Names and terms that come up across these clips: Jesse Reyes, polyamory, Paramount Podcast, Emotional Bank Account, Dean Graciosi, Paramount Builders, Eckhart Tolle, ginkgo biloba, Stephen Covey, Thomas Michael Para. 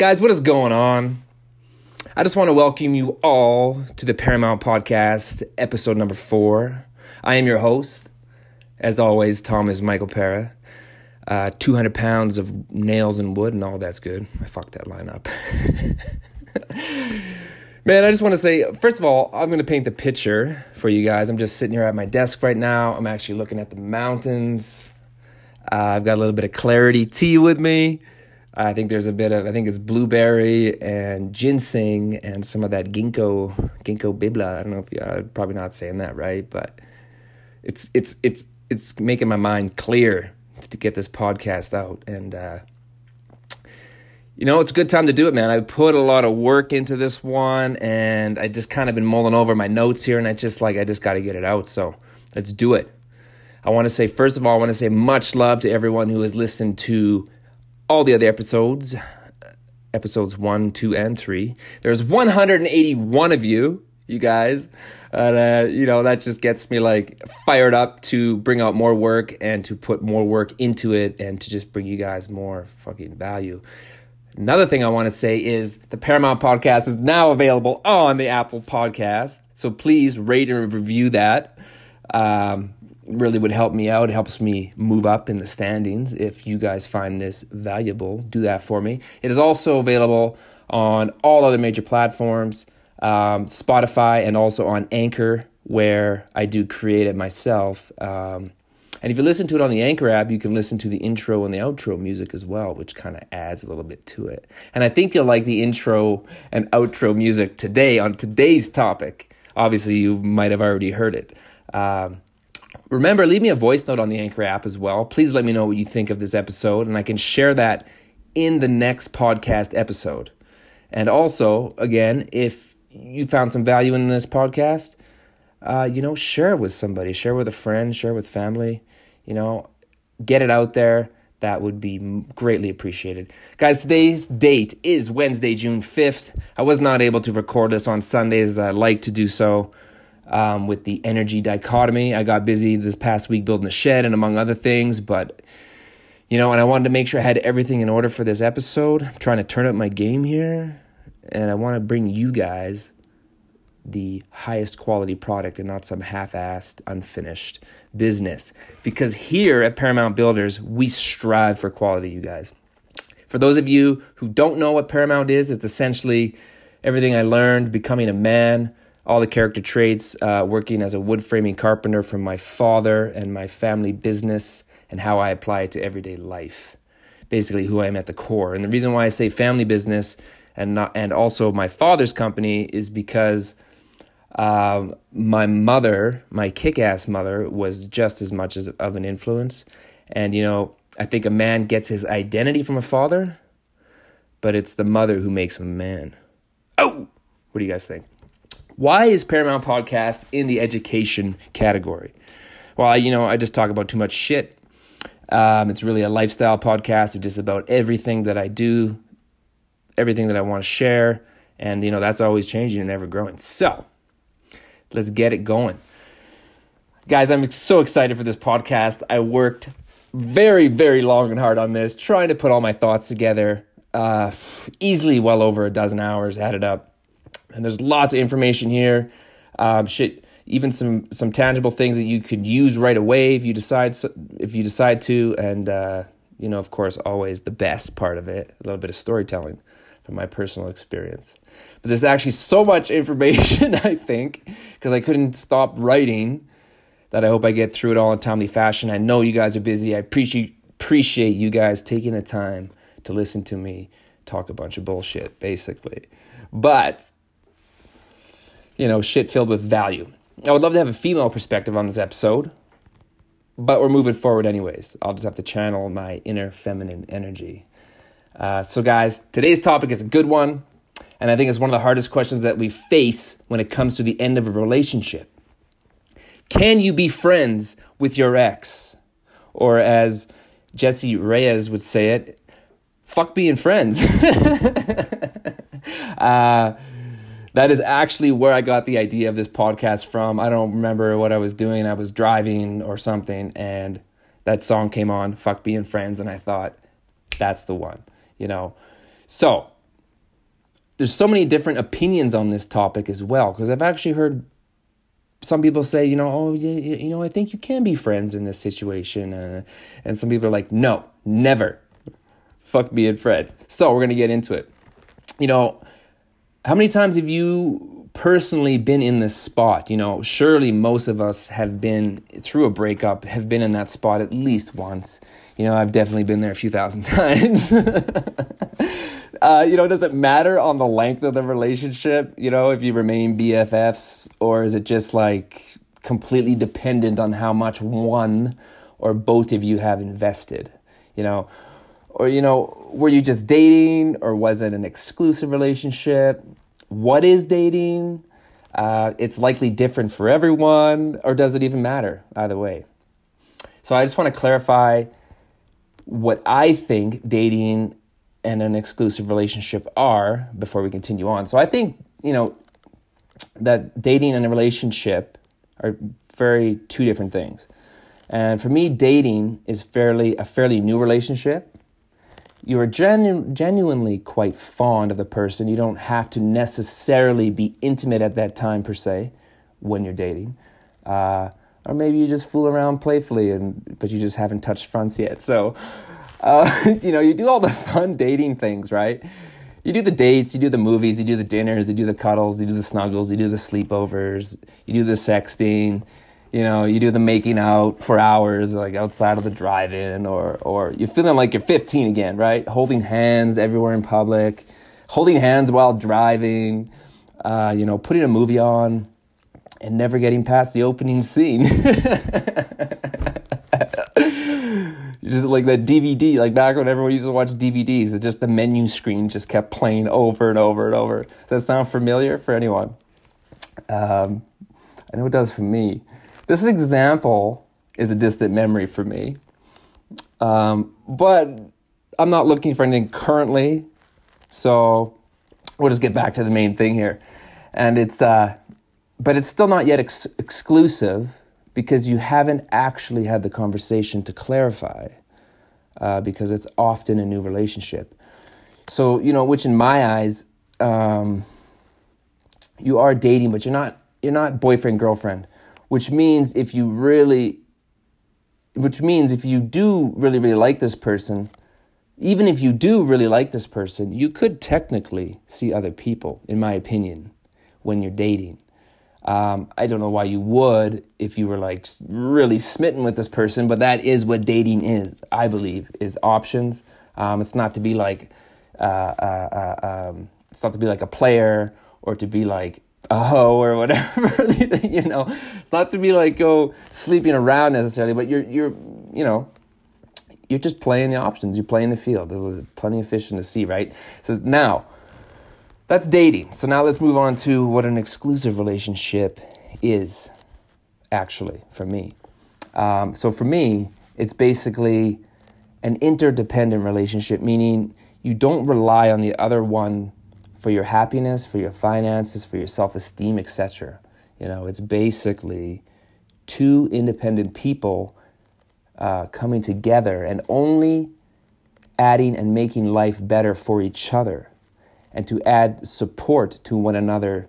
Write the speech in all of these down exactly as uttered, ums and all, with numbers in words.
Guys, what is going on? I just want to welcome you all to the Paramount Podcast, episode number four. I am your host, as always, Thomas Michael Para. Uh, two hundred pounds of nails and wood and all that's good. I fucked that line up. Man, I just want to say, first of all, I'm going to paint the picture for you guys. I'm just sitting here at my desk right now. I'm actually looking at the mountains. Uh, I've got a little bit of clarity tea with me. I think there's a bit of, I think it's blueberry and ginseng and some of that ginkgo, ginkgo biloba. I don't know if you, I'm probably not saying that right, but it's, it's, it's, it's making my mind clear to get this podcast out. And, uh, you know, it's a good time to do it, man. I put a lot of work into this one and I just kind of been mulling over my notes here and I just like, I just got to get it out. So let's do it. I want to say, first of all, I want to say much love to everyone who has listened to all the other episodes, episodes one, two, and three. There's one hundred eighty-one of you, you guys. And, uh, you know, that just gets me like fired up to bring out more work and to put more work into it and to just bring you guys more fucking value. Another thing I want to say is the Paramount Podcast is now available on the Apple Podcast. So please rate and review that. Um, really would help me out. It helps me move up in the standings. If you guys find this valuable, do that for me. It is also available on all other major platforms, um, Spotify, and also on Anchor, where I do create it myself. Um, and if you listen to it on the Anchor app, you can listen to the intro and the outro music as well, which kind of adds a little bit to it. And I think you'll like the intro and outro music today on today's topic. Obviously, you might have already heard it. Um, Remember, leave me a voice note on the Anchor app as well. Please let me know what you think of this episode, and I can share that in the next podcast episode. And also, again, if you found some value in this podcast, uh, you know, share it with somebody. Share with a friend. Share with family. You know, get it out there. That would be greatly appreciated. Guys, today's date is Wednesday, June fifth. I was not able to record this on Sundays as I like to do so. Um, with the energy dichotomy. I got busy this past week building the shed and among other things, but, you know, and I wanted to make sure I had everything in order for this episode. I'm trying to turn up my game here, and I want to bring you guys the highest quality product and not some half-assed, unfinished business. Because here at Paramount Builders, we strive for quality, you guys. For those of you who don't know what Paramount is, it's essentially everything I learned, becoming a man, all the character traits, uh, working as a wood framing carpenter from my father and my family business and how I apply it to everyday life. Basically who I am at the core. And the reason why I say family business and not, and also my father's company is because uh, my mother, my kick-ass mother, was just as much as of an influence. And, you know, I think a man gets his identity from a father, but it's the mother who makes him a man. Oh! What do you guys think? Why is Paramount Podcast in the education category? Well, you know, I just talk about too much shit. Um, it's really a lifestyle podcast of just about everything that I do, everything that I want to share. And, you know, that's always changing and ever growing. So let's get it going. Guys, I'm so excited for this podcast. I worked very, very long and hard on this, trying to put all my thoughts together. Uh, easily well over a dozen hours added up. And there's lots of information here, um, shit, even some some tangible things that you could use right away if you decide if you decide to, and uh, you know, of course, always the best part of it, a little bit of storytelling from my personal experience. But there's actually so much information, I think, because I couldn't stop writing, that I hope I get through it all in timely fashion. I know you guys are busy. I appreciate appreciate you guys taking the time to listen to me talk a bunch of bullshit, basically, but. You know, shit filled with value. I would love to have a female perspective on this episode, but we're moving forward anyways. I'll just have to channel my inner feminine energy. Uh, so guys, today's topic is a good one, and I think it's one of the hardest questions that we face when it comes to the end of a relationship. Can you be friends with your ex? Or as Jesse Reyes would say it, fuck being friends. uh... That is actually where I got the idea of this podcast from. I don't remember what I was doing. I was driving or something, and that song came on, Fuck Being Friends, and I thought, that's the one, you know. So there's so many different opinions on this topic as well, because I've actually heard some people say, you know, oh, yeah, you know, I think you can be friends in this situation. Uh, and some people are like, no, never. Fuck being friends. So we're going to get into it. You know, how many times have you personally been in this spot? You know, surely most of us have been through a breakup, have been in that spot at least once. You know, I've definitely been there a few thousand times. Uh, you know, does it matter on the length of the relationship, you know, if you remain B F Fs, or is it just like completely dependent on how much one or both of you have invested, you know? Or, you know, were you just dating, or was it an exclusive relationship? What is dating? Uh, it's likely different for everyone, or does it even matter either way? So I just want to clarify what I think dating and an exclusive relationship are before we continue on. So I think, you know, that dating and a relationship are very two different things. And for me, dating is fairly a fairly new relationship. You are genu- genuinely quite fond of the person. You don't have to necessarily be intimate at that time per se when you're dating. Uh, or maybe you just fool around playfully, and but you just haven't touched fronts yet. So Uh, you know, you do all the fun dating things, right? You do the dates, you do the movies, you do the dinners, you do the cuddles, you do the snuggles, you do the sleepovers, you do the sexting, you know, you do the making out for hours, like outside of the drive-in, or, or you're feeling like you're fifteen again, right? Holding hands everywhere in public, holding hands while driving, uh, you know, putting a movie on and never getting past the opening scene. Just like that D V D, like back when everyone used to watch D V Ds, it's just the menu screen just kept playing over and over and over. Does that sound familiar for anyone? Um, I know it does for me. This example is a distant memory for me. Um, but I'm not looking for anything currently, so we'll just get back to the main thing here. And it's, uh, but it's still not yet ex- exclusive. Because you haven't actually had the conversation to clarify, uh, because it's often a new relationship. So, you know, which in my eyes, um, you are dating, but you're not you're not boyfriend, girlfriend, which means if you really, which means if you do really, really like this person, even if you do really like this person, you could technically see other people, in my opinion, when you're dating. Um, I don't know why you would if you were like really smitten with this person, but that is what dating is, I believe, is options. Um, it's not to be like, uh, uh, uh, um, it's not to be like a player, or to be like a hoe or whatever, you know, it's not to be like go sleeping around necessarily, but you're, you're, you know, you're just playing the options. You play in the field. There's plenty of fish in the sea, right? So now, that's dating. So now let's move on to what an exclusive relationship is, actually, for me. Um, so for me, it's basically an interdependent relationship, meaning you don't rely on the other one for your happiness, for your finances, for your self-esteem, et cetera. You know, it's basically two independent people uh, coming together and only adding and making life better for each other, and to add support to one another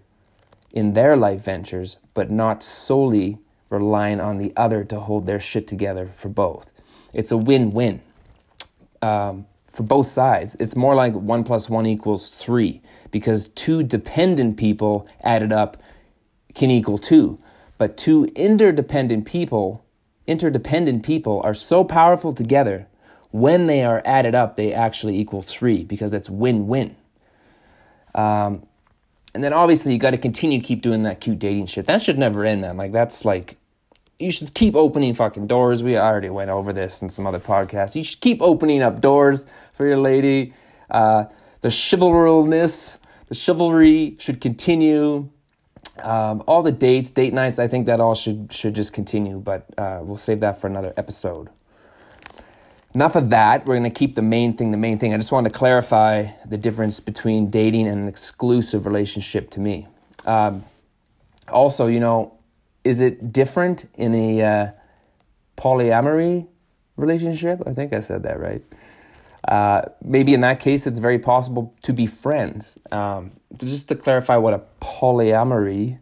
in their life ventures, but not solely relying on the other to hold their shit together for both. It's a win-win um, for both sides. It's more like one plus one equals three, because two dependent people added up can equal two. But two interdependent people, interdependent people are so powerful together, when they are added up, they actually equal three, because it's win-win. Um, and then obviously you got to continue keep doing that cute dating shit. That should never end, man. Like that's like, you should keep opening fucking doors. We already went over this in some other podcasts. You should keep opening up doors for your lady. Uh, the chivalrousness, the chivalry should continue. Um, all the dates, date nights, I think that all should, should just continue, but, uh, we'll save that for another episode. Enough of that. We're going to keep the main thing the main thing. I just wanted to clarify the difference between dating and an exclusive relationship to me. Um, also, you know, is it different in a uh, polyamory relationship? I think I said that right. Uh, maybe in that case, it's very possible to be friends. Um, just to clarify what a polyamory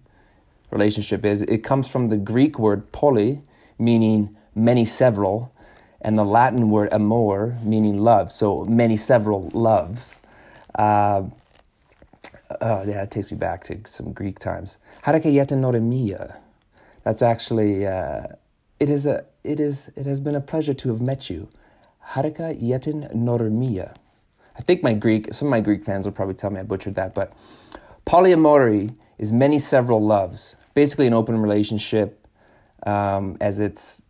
relationship is, it comes from the Greek word poly, meaning many several, and the Latin word amor, meaning love. So many several loves. Uh, oh, yeah, it takes me back to some Greek times. Harakayeta. That's actually, uh, it is a, it is, it has been a pleasure to have met you. Harika Yetin Norumia. I think my Greek, some of my Greek fans will probably tell me I butchered that, but polyamory is many several loves. Basically an open relationship, um, as it's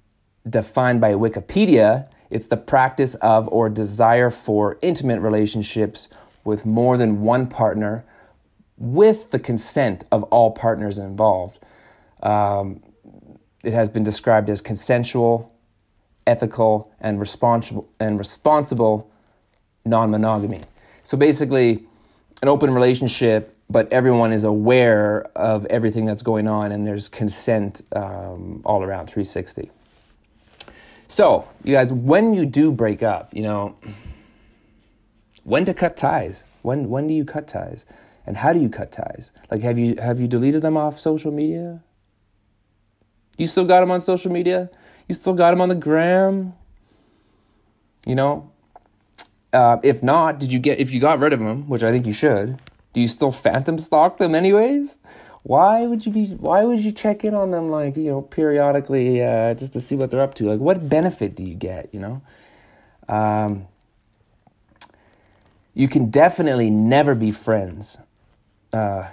defined by Wikipedia, it's the practice of or desire for intimate relationships with more than one partner with the consent of all partners involved. Um, it has been described as consensual, ethical, and responsible and responsible non-monogamy. So basically, an open relationship, but everyone is aware of everything that's going on, and there's consent um, all around three sixty. So, you guys, when you do break up, you know, when to cut ties? When when do you cut ties? And how do you cut ties? Like, have you have you deleted them off social media? You still got them on social media? You still got them on the gram? You know? Uh, if not, did you get, if you got rid of them, which I think you should, do you still phantom stalk them anyways? Why would you be, why would you check in on them, like, you know, periodically, uh, just to see what they're up to? Like, what benefit do you get, you know? Um, you can definitely never be friends, uh,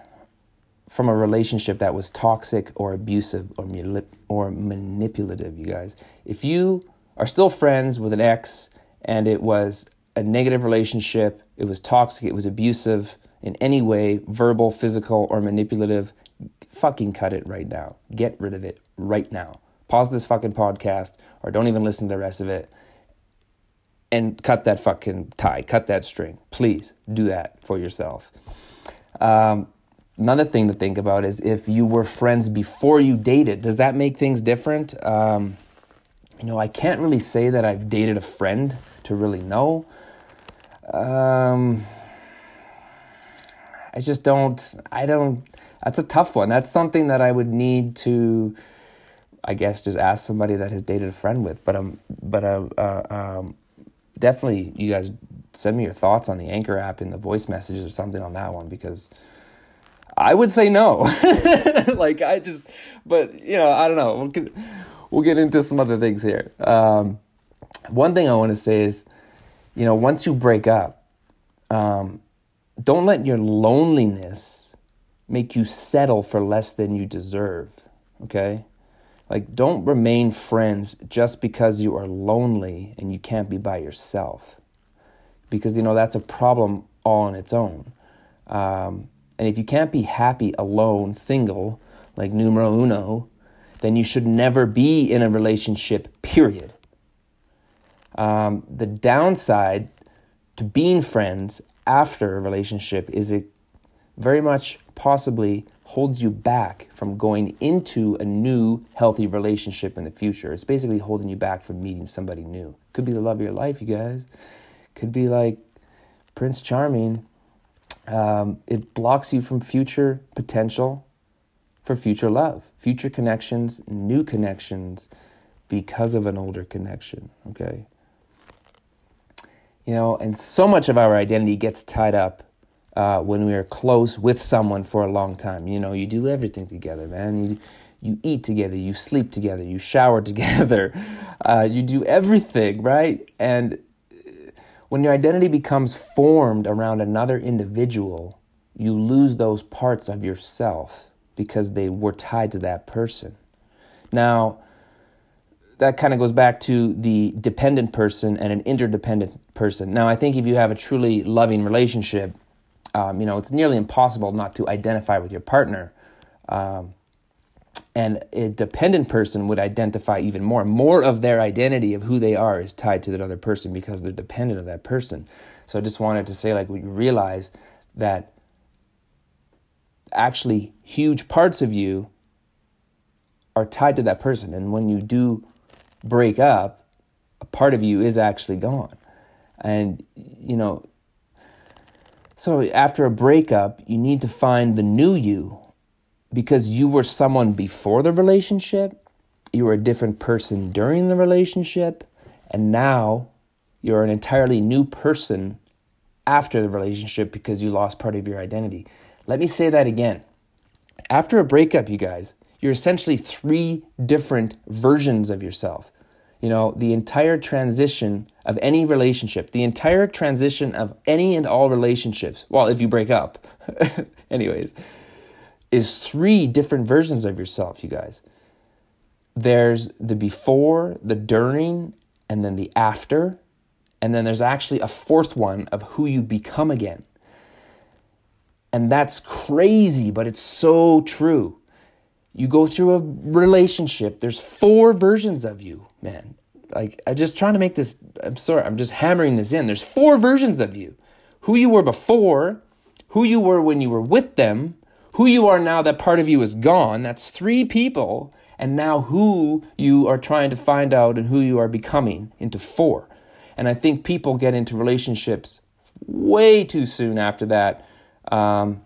from a relationship that was toxic or abusive or mul- or manipulative, you guys. If you are still friends with an ex and it was a negative relationship, it was toxic, it was abusive in any way, verbal, physical, or manipulative, fucking cut it right now. Get rid of it right now. Pause this fucking podcast or don't even listen to the rest of it and cut that fucking tie, cut that string. Please do that for yourself. Um... Another thing to think about is if you were friends before you dated, does that make things different? Um, you know, I can't really say that I've dated a friend to really know. Um, I just don't, I don't, that's a tough one. That's something that I would need to, I guess, just ask somebody that has dated a friend with. But um, but uh, uh, um, definitely, you guys send me your thoughts on the Anchor app in the voice messages or something on that one, because I would say no. Like, I just, but, you know, I don't know. We'll get, we'll get into some other things here. Um, one thing I want to say is, you know, once you break up, um, don't let your loneliness make you settle for less than you deserve, okay? Like, don't remain friends just because you are lonely and you can't be by yourself. Because, you know, that's a problem all on its own. Um And if you can't be happy alone, single, like numero uno, then you should never be in a relationship, period. Um, the downside to being friends after a relationship is it very much possibly holds you back from going into a new, healthy relationship in the future. It's basically holding you back from meeting somebody new. Could be the love of your life, you guys. Could be like Prince Charming. Um, it blocks you from future potential for future love, future connections, new connections because of an older connection, okay? You know, and so much of our identity gets tied up uh, when we are close with someone for a long time. You know, you do everything together, man. You you eat together, you sleep together, you shower together. Uh, you do everything, right? And when your identity becomes formed around another individual, you lose those parts of yourself because they were tied to that person. Now, that kind of goes back to the dependent person and an interdependent person. Now, I think if you have a truly loving relationship, um, you know, it's nearly impossible not to identify with your partner. Um, and a dependent person would identify even more. More of their identity of who they are is tied to that other person because they're dependent on that person. So I just wanted to say, like, we realize that actually huge parts of you are tied to that person. And when you do break up, a part of you is actually gone. And, you know, so after a breakup, you need to find the new you, because you were someone before the relationship, you were a different person during the relationship, and now you're an entirely new person after the relationship because you lost part of your identity. Let me say that again. After a breakup, you guys, you're essentially three different versions of yourself. You know, the entire transition of any relationship, the entire transition of any and all relationships, well, if you break up, anyways, is three different versions of yourself, you guys. There's the before, the during, and then the after, and then there's actually a fourth one of who you become again. And that's crazy, but it's so true. You go through a relationship, there's four versions of you, man. Like, I'm just trying to make this, I'm sorry, I'm just hammering this in. There's four versions of you. Who you were before, who you were when you were with them, who you are now that part of you is gone, that's three people, and now who you are trying to find out and who you are becoming into four. And I think people get into relationships way too soon after that, um,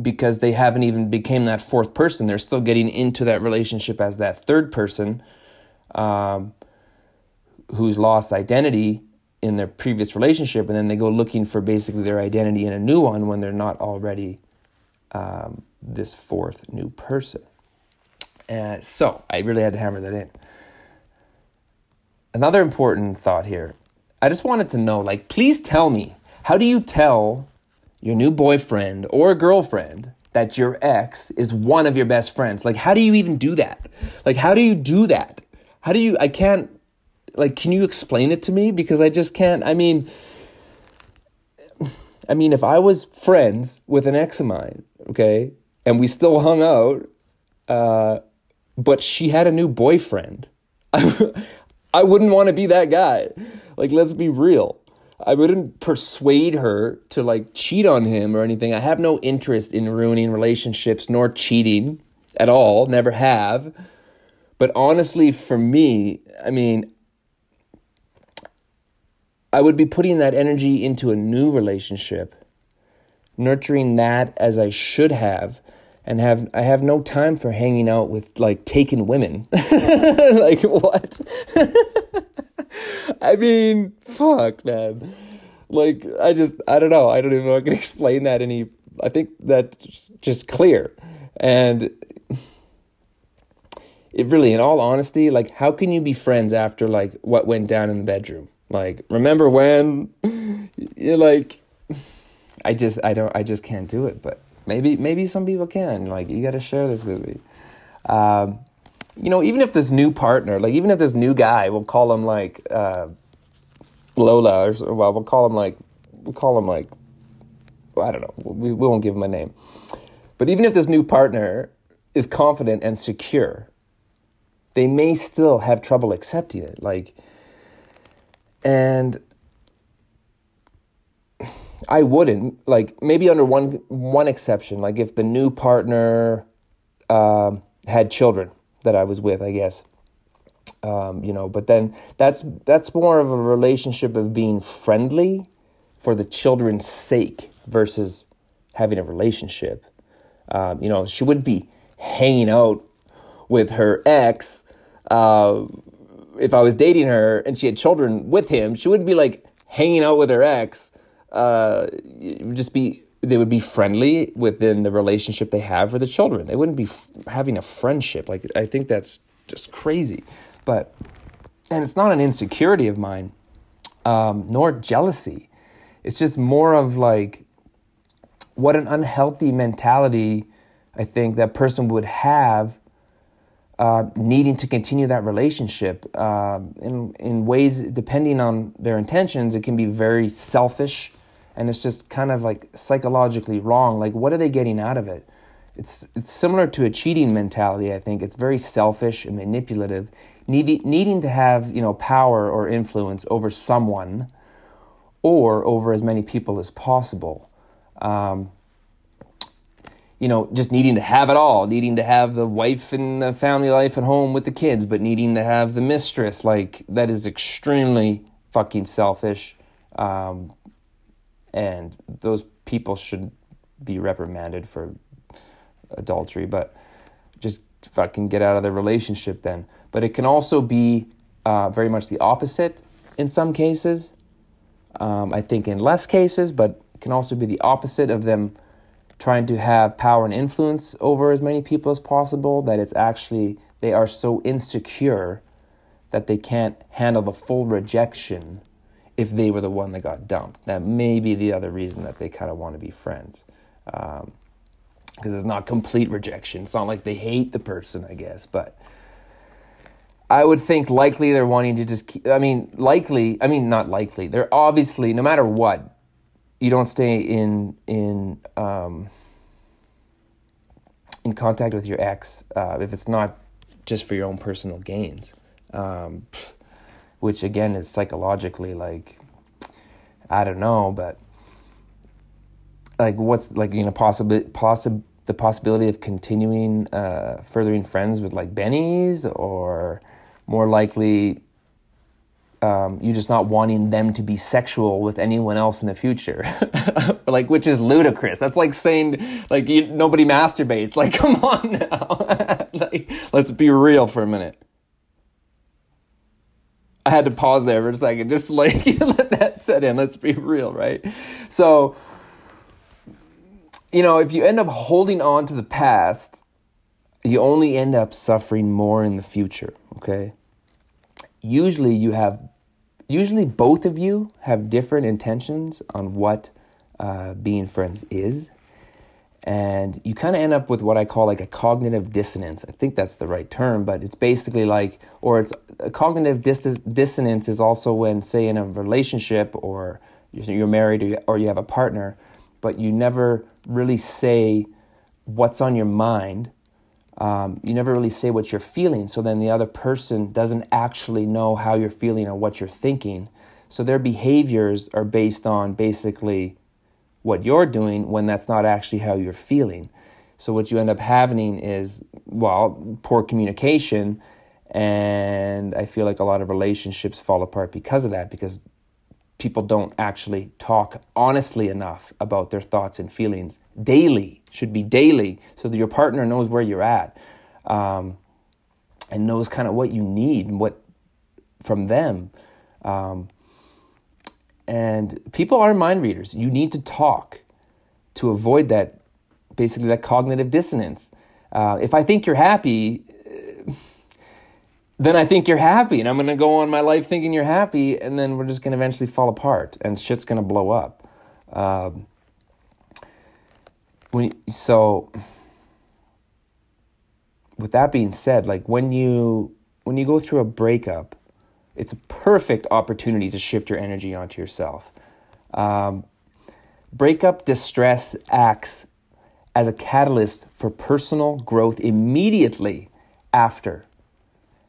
because they haven't even became that fourth person. They're still getting into that relationship as that third person um, who's lost identity in their previous relationship, and then they go looking for basically their identity in a new one when they're not already um, this fourth new person. And so I really had to hammer that in. Another important thought here. I just wanted to know, like, please tell me, how do you tell your new boyfriend or girlfriend that your ex is one of your best friends? Like, how do you even do that? Like, how do you do that? How do you, I can't, like, can you explain it to me? Because I just can't, I mean, I mean, if I was friends with an ex of mine, okay, and we still hung out, uh, but she had a new boyfriend, I, I wouldn't want to be that guy. Like, let's be real. I wouldn't persuade her to, like, cheat on him or anything. I have no interest in ruining relationships nor cheating at all. Never have. But honestly, for me, I mean, I would be putting that energy into a new relationship, nurturing that as I should have, and have I have no time for hanging out with, like, taken women. Like, what? I mean, fuck, man. Like, I just, I don't know. I don't even know if I can explain that any, I think that's just clear. And it really, in all honesty, like, how can you be friends after, like, what went down in the bedroom? Like, remember when? You're like, I just, I don't, I just can't do it. But maybe, maybe some people can. Like, you got to share this with me. Um, You know, even if this new partner, like, even if this new guy, we'll call him, like, uh, Lola, or, well, we'll call him, like, we'll call him, like, I don't know, we, we won't give him a name. But even if this new partner is confident and secure, they may still have trouble accepting it, like, and I wouldn't, like, maybe under one one exception, like, if the new partner uh, had children that I was with, I guess, um, you know, but then that's that's more of a relationship of being friendly for the children's sake versus having a relationship. Um, you know, she wouldn't be hanging out with her ex uh, if I was dating her and she had children with him. She wouldn't be, like, hanging out with her ex. Uh, it would just be, they would be friendly within the relationship they have with the children. They wouldn't be f- having a friendship. Like, I think that's just crazy. But, and it's not an insecurity of mine, um, nor jealousy. It's just more of, like, what an unhealthy mentality I think that person would have, uh, needing to continue that relationship uh, in in ways, depending on their intentions, it can be very selfish. And it's just kind of, like, psychologically wrong. Like, what are they getting out of it? It's it's similar to a cheating mentality, I think. It's very selfish and manipulative, need, needing to have, you know, power or influence over someone or over as many people as possible. Um, you know, just needing to have it all, needing to have the wife and the family life at home with the kids, but needing to have the mistress. Like, that is extremely fucking selfish, um, and those people should be reprimanded for adultery, but just fucking get out of the relationship then. But it can also be uh, very much the opposite in some cases, um, I think in less cases, but it can also be the opposite of them trying to have power and influence over as many people as possible, that it's actually they are so insecure that they can't handle the full rejection if they were the one that got dumped. That may be the other reason that they kind of want to be friends. Um, because it's not complete rejection. It's not like they hate the person, I guess. But I would think likely they're wanting to just keep... I mean, likely... I mean, not likely. They're obviously, no matter what, you don't stay in in um, in contact with your ex uh, if it's not just for your own personal gains. Um, which again is psychologically like, I don't know, but like what's like, you know, possibly possib- the possibility of continuing, uh, furthering friends with like Bennies, or more likely, um, you just not wanting them to be sexual with anyone else in the future, like, which is ludicrous. That's like saying like you, nobody masturbates. Like, come on now, like, let's be real for a minute. I had to pause there for a second, just like let that set in. Let's be real, right? So, you know, if you end up holding on to the past, you only end up suffering more in the future, okay? Usually you have, usually both of you have different intentions on what uh, being friends is. And you kind of end up with what I call like a cognitive dissonance. I think that's the right term, but it's basically like, or it's a cognitive dis- dissonance is also when, say, in a relationship or you're married or you, or you have a partner, but you never really say what's on your mind. Um, you never really say what you're feeling. So then the other person doesn't actually know how you're feeling or what you're thinking. So their behaviors are based on basically what you're doing when that's not actually how you're feeling. So what you end up having is, well, poor communication, and I feel like a lot of relationships fall apart because of that, because people don't actually talk honestly enough about their thoughts and feelings daily, should be daily, so that your partner knows where you're at, um, and knows kind of what you need and what from them. Um, And people are mind readers. You need to talk to avoid that, basically that cognitive dissonance. Uh, if I think you're happy, then I think you're happy. And I'm going to go on my life thinking you're happy. And then we're just going to eventually fall apart. And shit's going to blow up. Um, when, so with that being said, like when you when you go through a breakup, it's a perfect opportunity to shift your energy onto yourself. Um, breakup distress acts as a catalyst for personal growth immediately after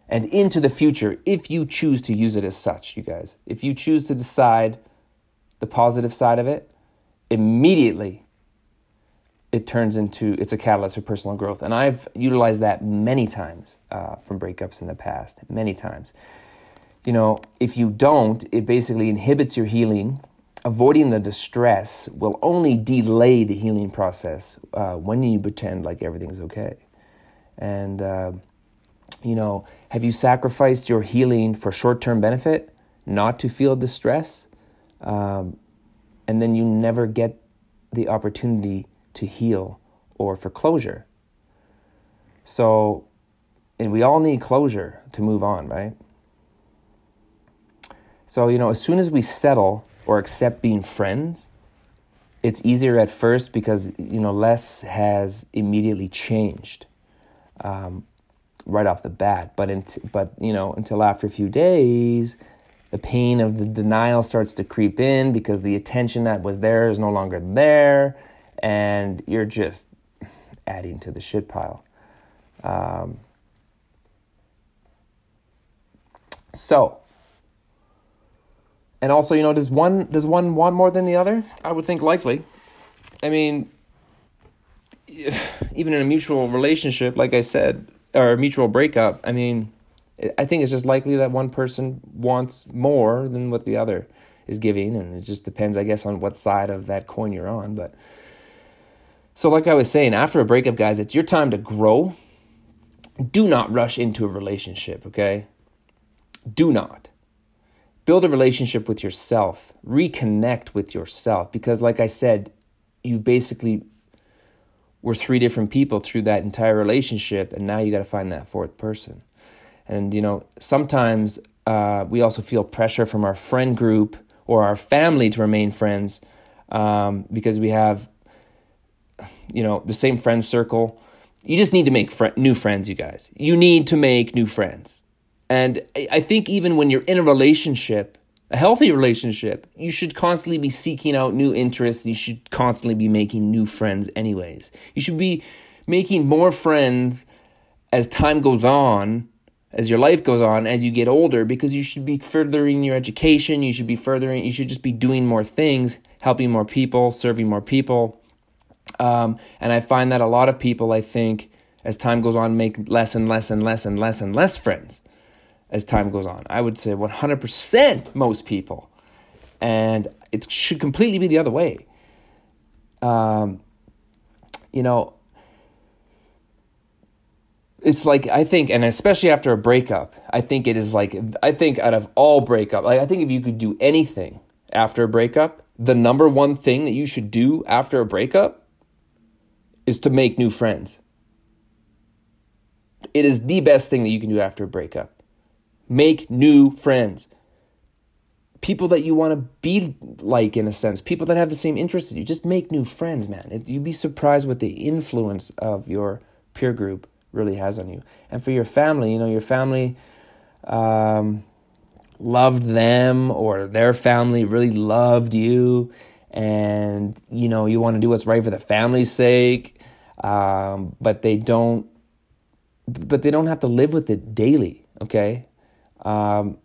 and into the future if you choose to use it as such, you guys. If you choose to decide the positive side of it, immediately it turns into, it's a catalyst for personal growth. And I've utilized that many times uh, from breakups in the past, many times. You know, if you don't, it basically inhibits your healing. Avoiding the distress will only delay the healing process uh, when you pretend like everything's okay. And, uh, you know, have you sacrificed your healing for short-term benefit, not to feel distress? Um, and then you never get the opportunity to heal or for closure. So, and we all need closure to move on, right? So, you know, as soon as we settle or accept being friends, it's easier at first because, you know, less has immediately changed um, right off the bat. But, in t- but you know, until after a few days, the pain of the denial starts to creep in because the attention that was there is no longer there. And you're just adding to the shit pile. Um, so... And also, you know, does one does one want more than the other? I would think likely. I mean, even in a mutual relationship, like I said, or a mutual breakup, I mean, I think it's just likely that one person wants more than what the other is giving, and it just depends, I guess, on what side of that coin you're on. But so like I was saying, after a breakup, guys, it's your time to grow. Do not rush into a relationship, okay? Do not. Build a relationship with yourself. Reconnect with yourself, because like I said, you basically were three different people through that entire relationship, and now you got to find that fourth person. And, you know, sometimes uh, we also feel pressure from our friend group or our family to remain friends um, because we have, you know, the same friend circle. You just need to make fr- new friends, you guys. You need to make new friends. And I-, I think even when you're in a relationship, a healthy relationship, you should constantly be seeking out new interests. You should constantly be making new friends anyways. You should be making more friends as time goes on, as your life goes on, as you get older, because you should be furthering your education, you should be furthering, you should just be doing more things, helping more people, serving more people. Um, and I find that a lot of people, I think, as time goes on, make less and less and less and less and less friends as time goes on. I would say one hundred percent most people. And it should completely be the other way. Um, you know, it's like, I think, and especially after a breakup, I think it is like, I think out of all breakup, like I think if you could do anything after a breakup, the number one thing that you should do after a breakup is to make new friends. It is the best thing that you can do after a breakup. Make new friends. People that you want to be like, in a sense, people that have the same interests as you. Just make new friends, man. It, you'd be surprised what the influence of your peer group really has on you. And for your family, you know, your family um, loved them, or their family really loved you, and, you know, you want to do what's right for the family's sake, um, but they don't, but they don't have to live with it daily, okay? Um,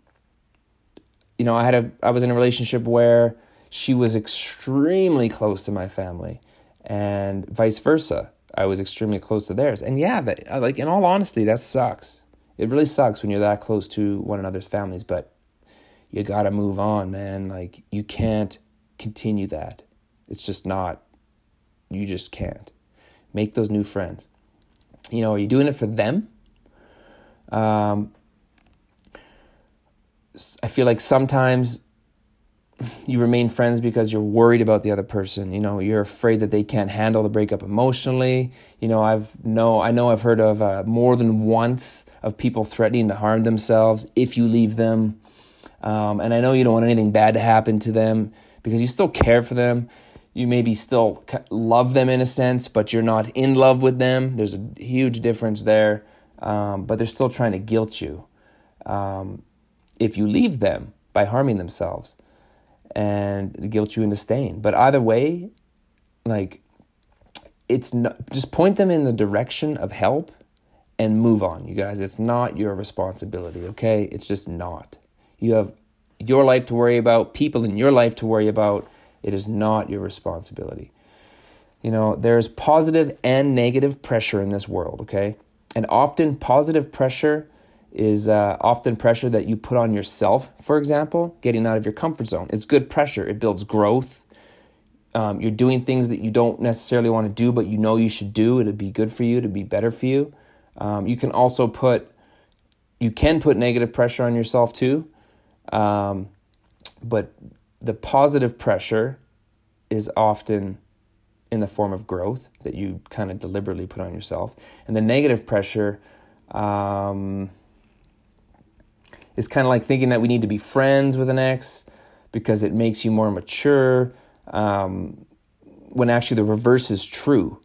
you know, I had a, I was in a relationship where she was extremely close to my family, and vice versa. I was extremely close to theirs. And yeah, that, like, in all honesty, that sucks. It really sucks when you're that close to one another's families, but you got to move on, man. Like, you can't continue that. It's just not, you just can't. Make those new friends. You know, are you doing it for them? Um, I feel like sometimes you remain friends because you're worried about the other person. You know, you're afraid that they can't handle the breakup emotionally. You know, I've no, I know I've heard of uh, more than once of people threatening to harm themselves if you leave them. Um, and I know you don't want anything bad to happen to them because you still care for them. You maybe still love them in a sense, but you're not in love with them. There's a huge difference there. Um, but they're still trying to guilt you um, if you leave them by harming themselves, and guilt you into staying. But either way, like, it's not, just point them in the direction of help and move on, you guys. It's not your responsibility, okay? It's just not. You have your life to worry about, people in your life to worry about. It is not your responsibility. You know, there's positive and negative pressure in this world, okay? And often positive pressure is uh, often pressure that you put on yourself, for example, getting out of your comfort zone. It's good pressure. It builds growth. Um, you're doing things that you don't necessarily want to do, but you know you should do. It'd be good for you. It'd be better for you. Um, you can also put, you can put negative pressure on yourself too. Um, but the positive pressure is often in the form of growth that you kind of deliberately put on yourself. And the negative pressure, um, it's kind of like thinking that we need to be friends with an ex because it makes you more mature, um, when actually the reverse is true.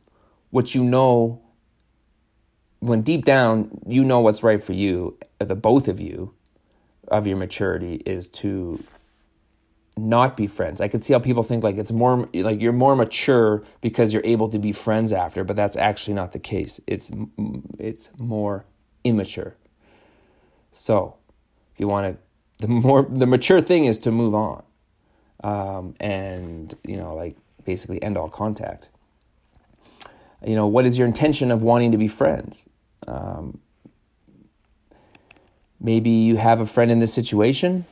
What you know, when deep down, you know what's right for you, the both of you, of your maturity, is to not be friends. I can see how people think like it's more like you're more mature because you're able to be friends after, but that's actually not the case. It's it's more immature. So, if you want to, the more, the mature thing is to move on, um, and, you know, like, basically end all contact. You know, what is your intention of wanting to be friends? Um, Maybe you have a friend in this situation.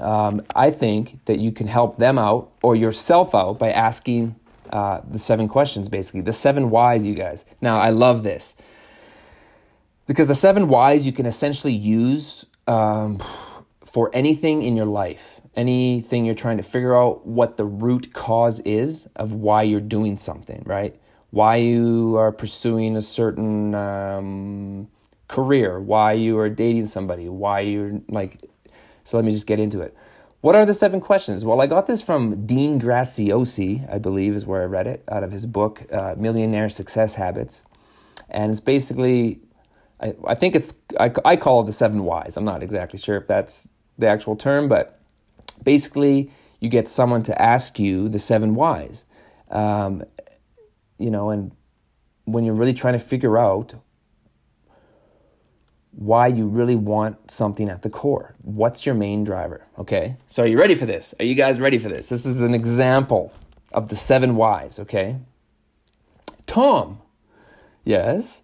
Um, I think that you can help them out or yourself out by asking uh, the seven questions, basically. The seven whys, you guys. Now, I love this. Because the seven whys you can essentially use um, for anything in your life. Anything you're trying to figure out what the root cause is of why you're doing something, right? Why you are pursuing a certain um, career, why you are dating somebody, why you're like... So let me just get into it. What are the seven questions? Well, I got this from Dean Graciosi, I believe is where I read it, out of his book, uh, Millionaire Success Habits. And it's basically, I, I think it's, I, I call it the seven whys. I'm not exactly sure if that's the actual term, but basically you get someone to ask you the seven whys. Um, you know, and when you're really trying to figure out why you really want something at the core. What's your main driver? Okay, so are you ready for this? Are you guys ready for this? This is an example of the seven whys, okay? Tom, yes?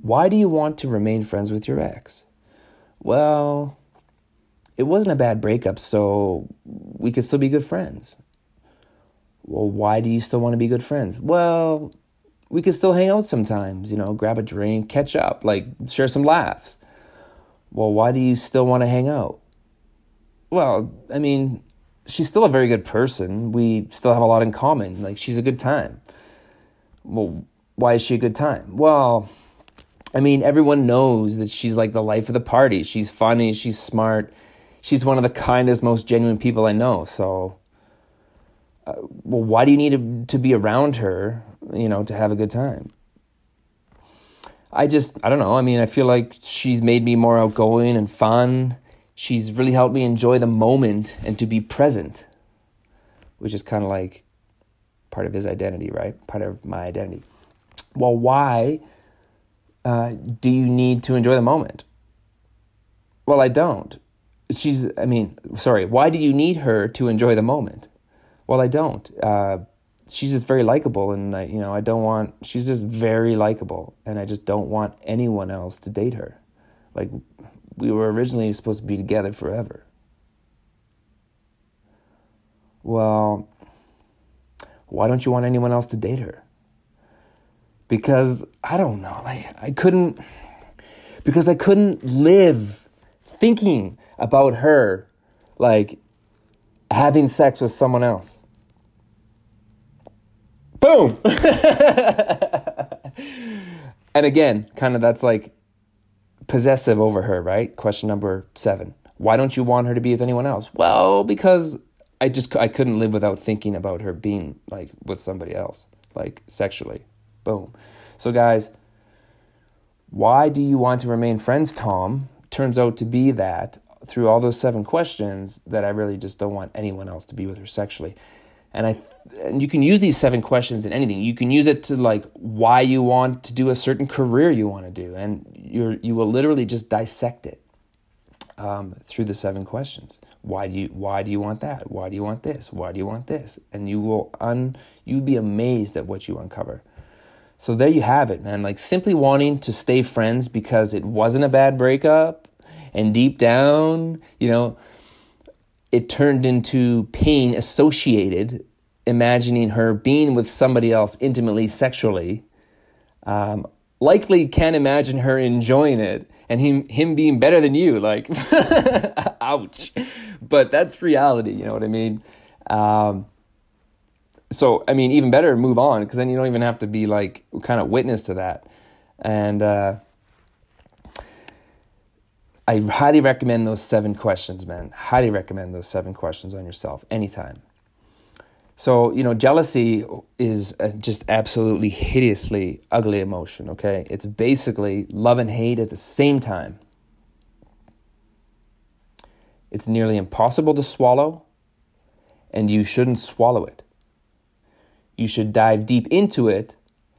Why do you want to remain friends with your ex? Well, it wasn't a bad breakup, so we could still be good friends. Well, why do you still want to be good friends? Well... we could still hang out sometimes, you know, grab a drink, catch up, like share some laughs. Well, why do you still want to hang out? Well, I mean, she's still a very good person. We still have a lot in common. Like, she's a good time. Well, why is she a good time? Well, I mean, everyone knows that she's like the life of the party. She's funny. She's smart. She's one of the kindest, most genuine people I know. So, uh, well, why do you need to, to be around her? You know, to have a good time. I just, I don't know. I mean, I feel like she's made me more outgoing and fun. She's really helped me enjoy the moment and to be present, which is kind of like part of his identity, right? Part of my identity. Well, why uh, do you need to enjoy the moment? Well, I don't. She's, I mean, sorry. Why do you need her to enjoy the moment? Well, I don't. Uh, She's just very likable, and I, you know, I don't want. She's just very likable, and I just don't want anyone else to date her. Like, we were originally supposed to be together forever. Well, why don't you want anyone else to date her? Because I don't know. Like, I couldn't. Because I couldn't live thinking about her, like having sex with someone else. Boom. And again, kind of that's like possessive over her, right? Question number seven. Why don't you want her to be with anyone else? Well, because I just, I couldn't live without thinking about her being like with somebody else, like sexually. Boom. So guys, why do you want to remain friends, Tom? Turns out to be that through all those seven questions that I really just don't want anyone else to be with her sexually. And I, and you can use these seven questions in anything. You can use it to like why you want to do a certain career you want to do, and you're you will literally just dissect it um, through the seven questions. Why do you why do you want that? Why do you want this? Why do you want this? And you will un you'd be amazed at what you uncover. So there you have it, man. Like simply wanting to stay friends because it wasn't a bad breakup, and deep down, you know. It turned into pain associated, imagining her being with somebody else intimately, sexually. Um, likely can't imagine her enjoying it and him him being better than you. Like, ouch. But that's reality, you know what I mean? Um, so, I mean, even better, move on, because then you don't even have to be, like, kind of witness to that. And... Uh, I highly recommend those seven questions, man. Highly recommend those seven questions on yourself anytime. So, you know, jealousy is a just absolutely hideously ugly emotion, okay? It's basically love and hate at the same time. It's nearly impossible to swallow, and you shouldn't swallow it. You should dive deep into it,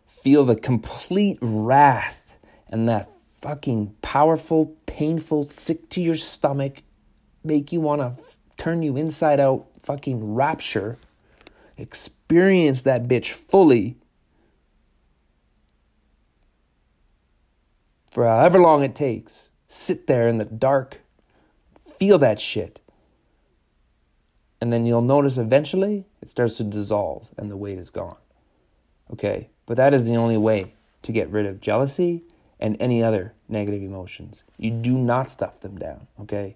feel the complete wrath and that fucking powerful, painful, sick to your stomach, make you want to f- turn you inside out, fucking rapture. Experience that bitch fully. for however long it takes. Sit there in the dark, feel that shit. And then you'll notice eventually it starts to dissolve and the weight is gone. Okay, but that is the only way to get rid of jealousy and any other negative emotions. You do not stuff them down, okay?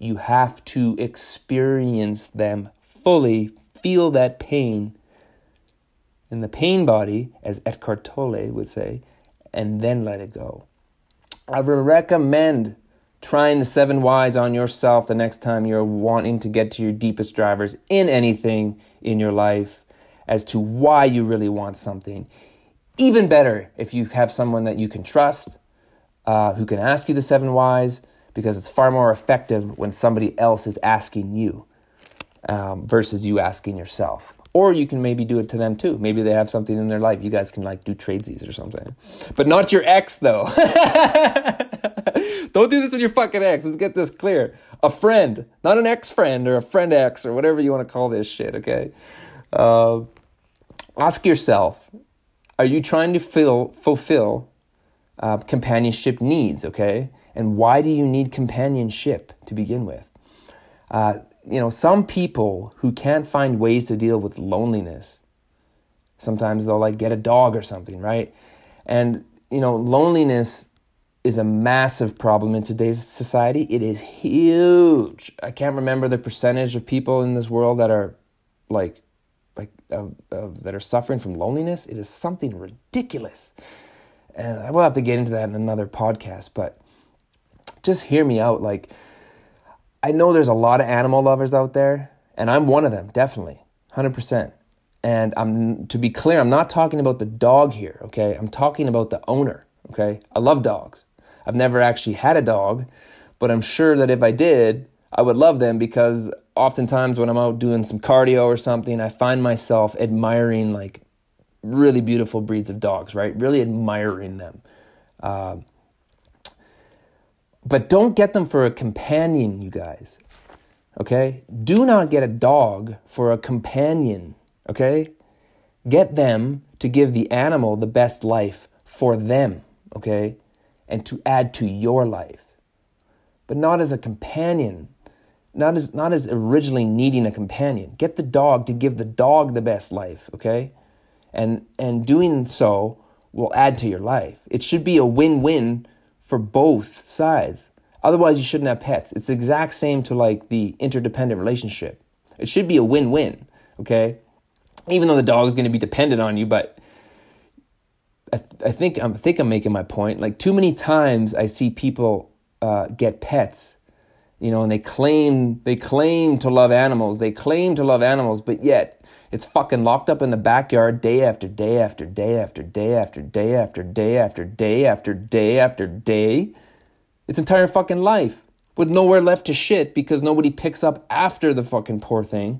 You have to experience them fully, feel that pain in the pain body, as Eckhart Tolle would say, and then let it go. I would recommend trying the seven whys on yourself the next time you're wanting to get to your deepest drivers in anything in your life as to why you really want something. Even better if you have someone that you can trust, uh, who can ask you the seven whys, because it's far more effective when somebody else is asking you um, versus you asking yourself. Or you can maybe do it to them too. Maybe they have something in their life. You guys can like do tradesies or something. But not your ex though. Don't do this with your fucking ex. Let's get this clear. A friend, not an ex-friend or a friend ex or whatever you want to call this shit, okay? Uh, ask yourself, are you trying to fill, fulfill uh, companionship needs, okay? And why do you need companionship to begin with? Uh, you know, some people who can't find ways to deal with loneliness, sometimes they'll like get a dog or something, right? And, you know, loneliness is a massive problem in today's society. It is huge. I can't remember the percentage of people in this world that are like, like uh, uh, that are suffering from loneliness. It is something ridiculous. And I will have to get into that in another podcast, but just hear me out. Like, I know there's a lot of animal lovers out there, and I'm one of them, definitely, one hundred percent. And I'm to be clear, I'm not talking about the dog here, okay? I'm talking about the owner, okay? I love dogs. I've never actually had a dog, but I'm sure that if I did, I would love them, because oftentimes when I'm out doing some cardio or something, I find myself admiring like really beautiful breeds of dogs, right? Really admiring them. Uh, but don't get them for a companion, you guys, okay? Do not get a dog for a companion, okay? Get them to give the animal the best life for them, okay? And to add to your life, but not as a companion, not as not as originally needing a companion. Get the dog to give the dog the best life, okay? And and doing so will add to your life. It should be a win-win for both sides. Otherwise, you shouldn't have pets. It's the exact same to like the interdependent relationship. It should be a win-win, okay? Even though the dog is going to be dependent on you, but I, th- I think I'm I think I'm making my point. Like, too many times I see people uh, get pets, you know, and they claim they claim to love animals. They claim to love animals, but yet it's fucking locked up in the backyard day after day after day after day after day after day after day after day after day. Its entire fucking life with nowhere left to shit because nobody picks up after the fucking poor thing.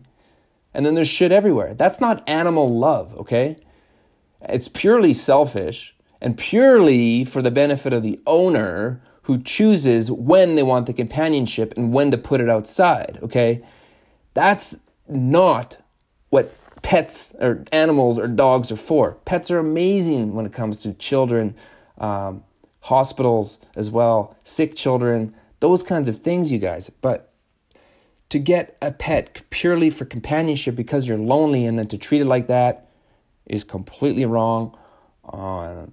And then there's shit everywhere. That's not animal love, okay? It's purely selfish and purely for the benefit of the owner who chooses when they want the companionship and when to put it outside, okay? That's not what pets or animals or dogs are for. Pets are amazing when it comes to children, um, hospitals as well, sick children, those kinds of things, you guys. But to get a pet purely for companionship because you're lonely and then to treat it like that, is completely wrong on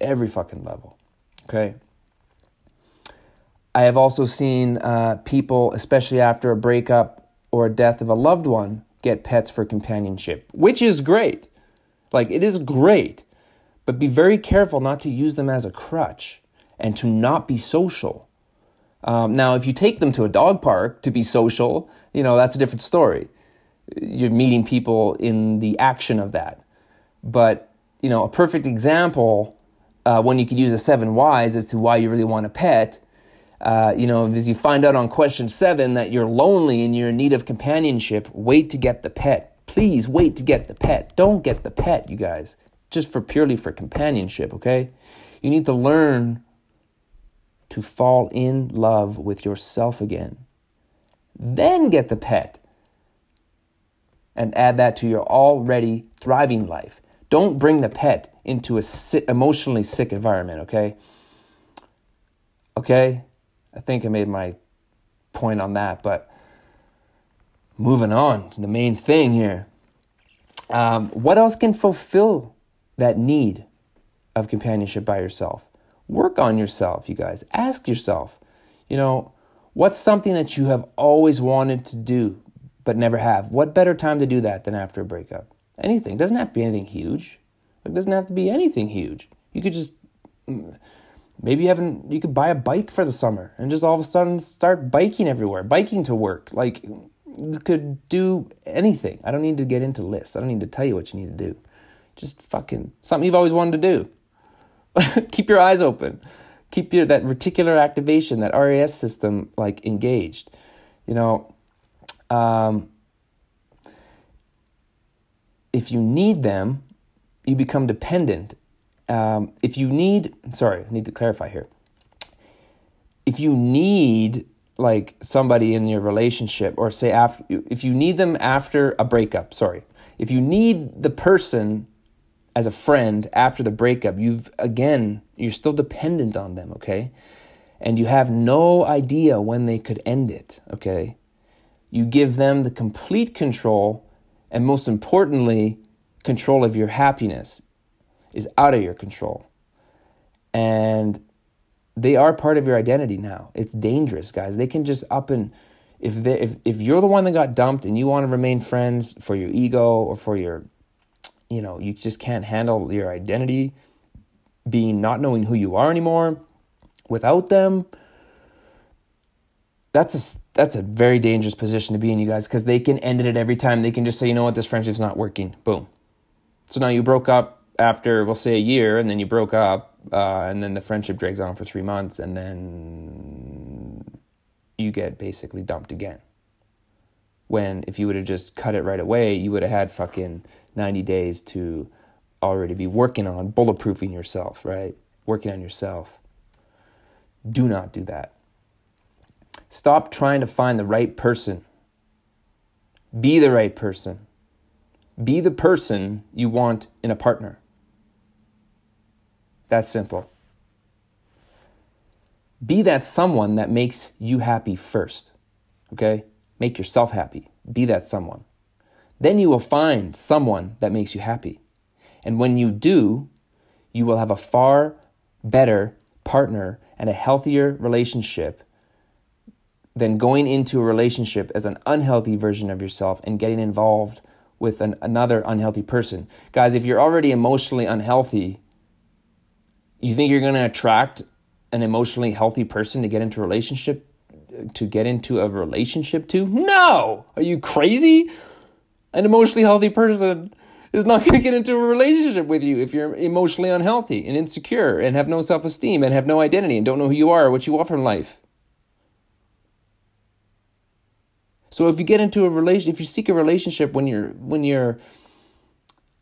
every fucking level, okay? I have also seen uh, people, especially after a breakup or a death of a loved one, get pets for companionship, which is great. Like, it is great, but be very careful not to use them as a crutch and to not be social. Um, now, if you take them to a dog park to be social, you know, that's a different story. You're meeting people in the action of that. But, you know, a perfect example uh, when you could use a seven whys as to why you really want a pet, uh, you know, is you find out on question seven that you're lonely and you're in need of companionship, wait to get the pet. Please wait to get the pet. Don't get the pet, you guys, just for purely for companionship, okay? You need to learn to fall in love with yourself again. Then get the pet. And add that to your already thriving life. Don't bring the pet into a si- emotionally sick environment, okay? Okay, I think I made my point on that, but moving on to the main thing here. Um, what else can fulfill that need of companionship by yourself? Work on yourself, you guys. Ask yourself, you know, what's something that you have always wanted to do but never have? What better time to do that than after a breakup? Anything. It doesn't have to be anything huge. It doesn't have to be anything huge. You could just, maybe you haven't, you could buy a bike for the summer and just all of a sudden start biking everywhere, biking to work. Like, you could do anything. I don't need to get into lists. I don't need to tell you what you need to do. Just fucking something you've always wanted to do. Keep your eyes open. Keep your that reticular activation, that R A S system, like, engaged. You know, um, if you need them, you become dependent. Um, if you need, sorry, I need to clarify here. If you need, like, somebody in your relationship, or say after, if you need them after a breakup, sorry, if you need the person as a friend after the breakup, you've, again, you're still dependent on them, okay? And you have no idea when they could end it, okay? You give them the complete control, and most importantly, control of your happiness is out of your control. And they are part of your identity now. It's dangerous, guys. They can just up and... If, they, if if you're the one that got dumped and you want to remain friends for your ego or for your, you know, you just can't handle your identity being not knowing who you are anymore without them, that's a, that's a very dangerous position to be in, you guys, because they can end it at every time. They can just say, you know what, this friendship's not working. Boom. So now you broke up after, we'll say, a year, and then you broke up, uh, and then the friendship drags on for three months, and then... you get basically dumped again. When if you would have just cut it right away, you would have had fucking ninety days to already be working on bulletproofing yourself, right? Working on yourself. Do not do that. Stop trying to find the right person. Be the right person. Be the person you want in a partner. That's simple. Be that someone that makes you happy first, okay? Make yourself happy. Be that someone. Then you will find someone that makes you happy. And when you do, you will have a far better partner and a healthier relationship than going into a relationship as an unhealthy version of yourself and getting involved with an, another unhealthy person. Guys, if you're already emotionally unhealthy, you think you're going to attract an emotionally healthy person to get into a relationship, to get into a relationship to? No! Are you crazy? An emotionally healthy person is not going to get into a relationship with you if you're emotionally unhealthy and insecure and have no self-esteem and have no identity and don't know who you are or what you want from life. So if you get into a relation, if you seek a relationship when you're when you're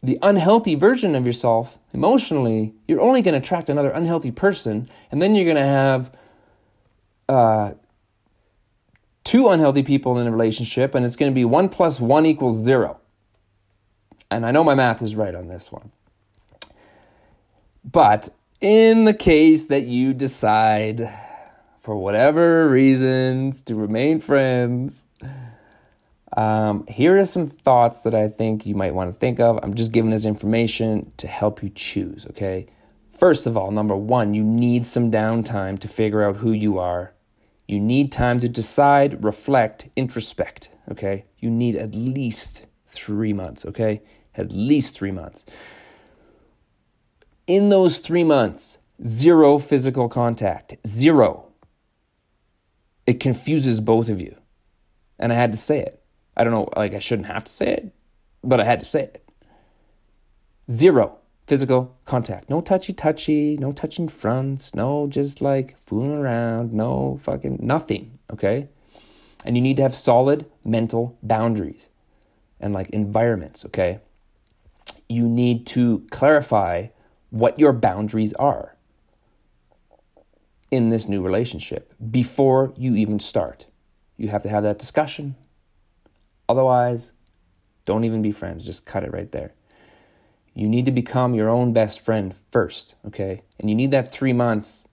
the unhealthy version of yourself emotionally, you're only going to attract another unhealthy person, and then you're going to have uh, two unhealthy people in a relationship, and it's going to be one plus one equals zero. And I know my math is right on this one. But in the case that you decide, for whatever reasons, to remain friends... Um, here are some thoughts that I think you might want to think of. I'm just giving this information to help you choose, okay? First of all, number one, you need some downtime to figure out who you are. You need time to decide, reflect, introspect, okay? You need at least three months, okay? At least three months. In those three months, zero physical contact. Zero. It confuses both of you. And I had to say it. I don't know, like I shouldn't have to say it, but I had to say it. Zero physical contact. No touchy-touchy, no touching fronts, no just like fooling around, no fucking nothing, okay? And you need to have solid mental boundaries and like environments, okay? You need to clarify what your boundaries are in this new relationship before you even start. You have to have that discussion. Otherwise, don't even be friends. Just cut it right there. You need to become your own best friend first, okay? And you need that three months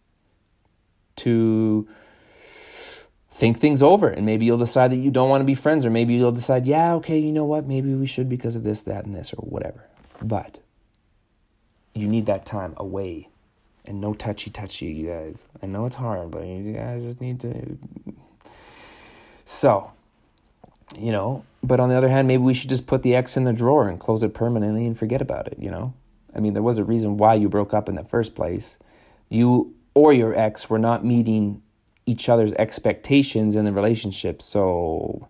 to think things over, and maybe you'll decide that you don't want to be friends, or maybe you'll decide, yeah, okay, you know what, maybe we should because of this, that, and this, or whatever. But you need that time away, and no touchy-touchy, you guys. I know it's hard, but you guys just need to... So, you know, but on the other hand, maybe we should just put the ex in the drawer and close it permanently and forget about it, you know? I mean, there was a reason why you broke up in the first place. You or your ex were not meeting each other's expectations in the relationship. So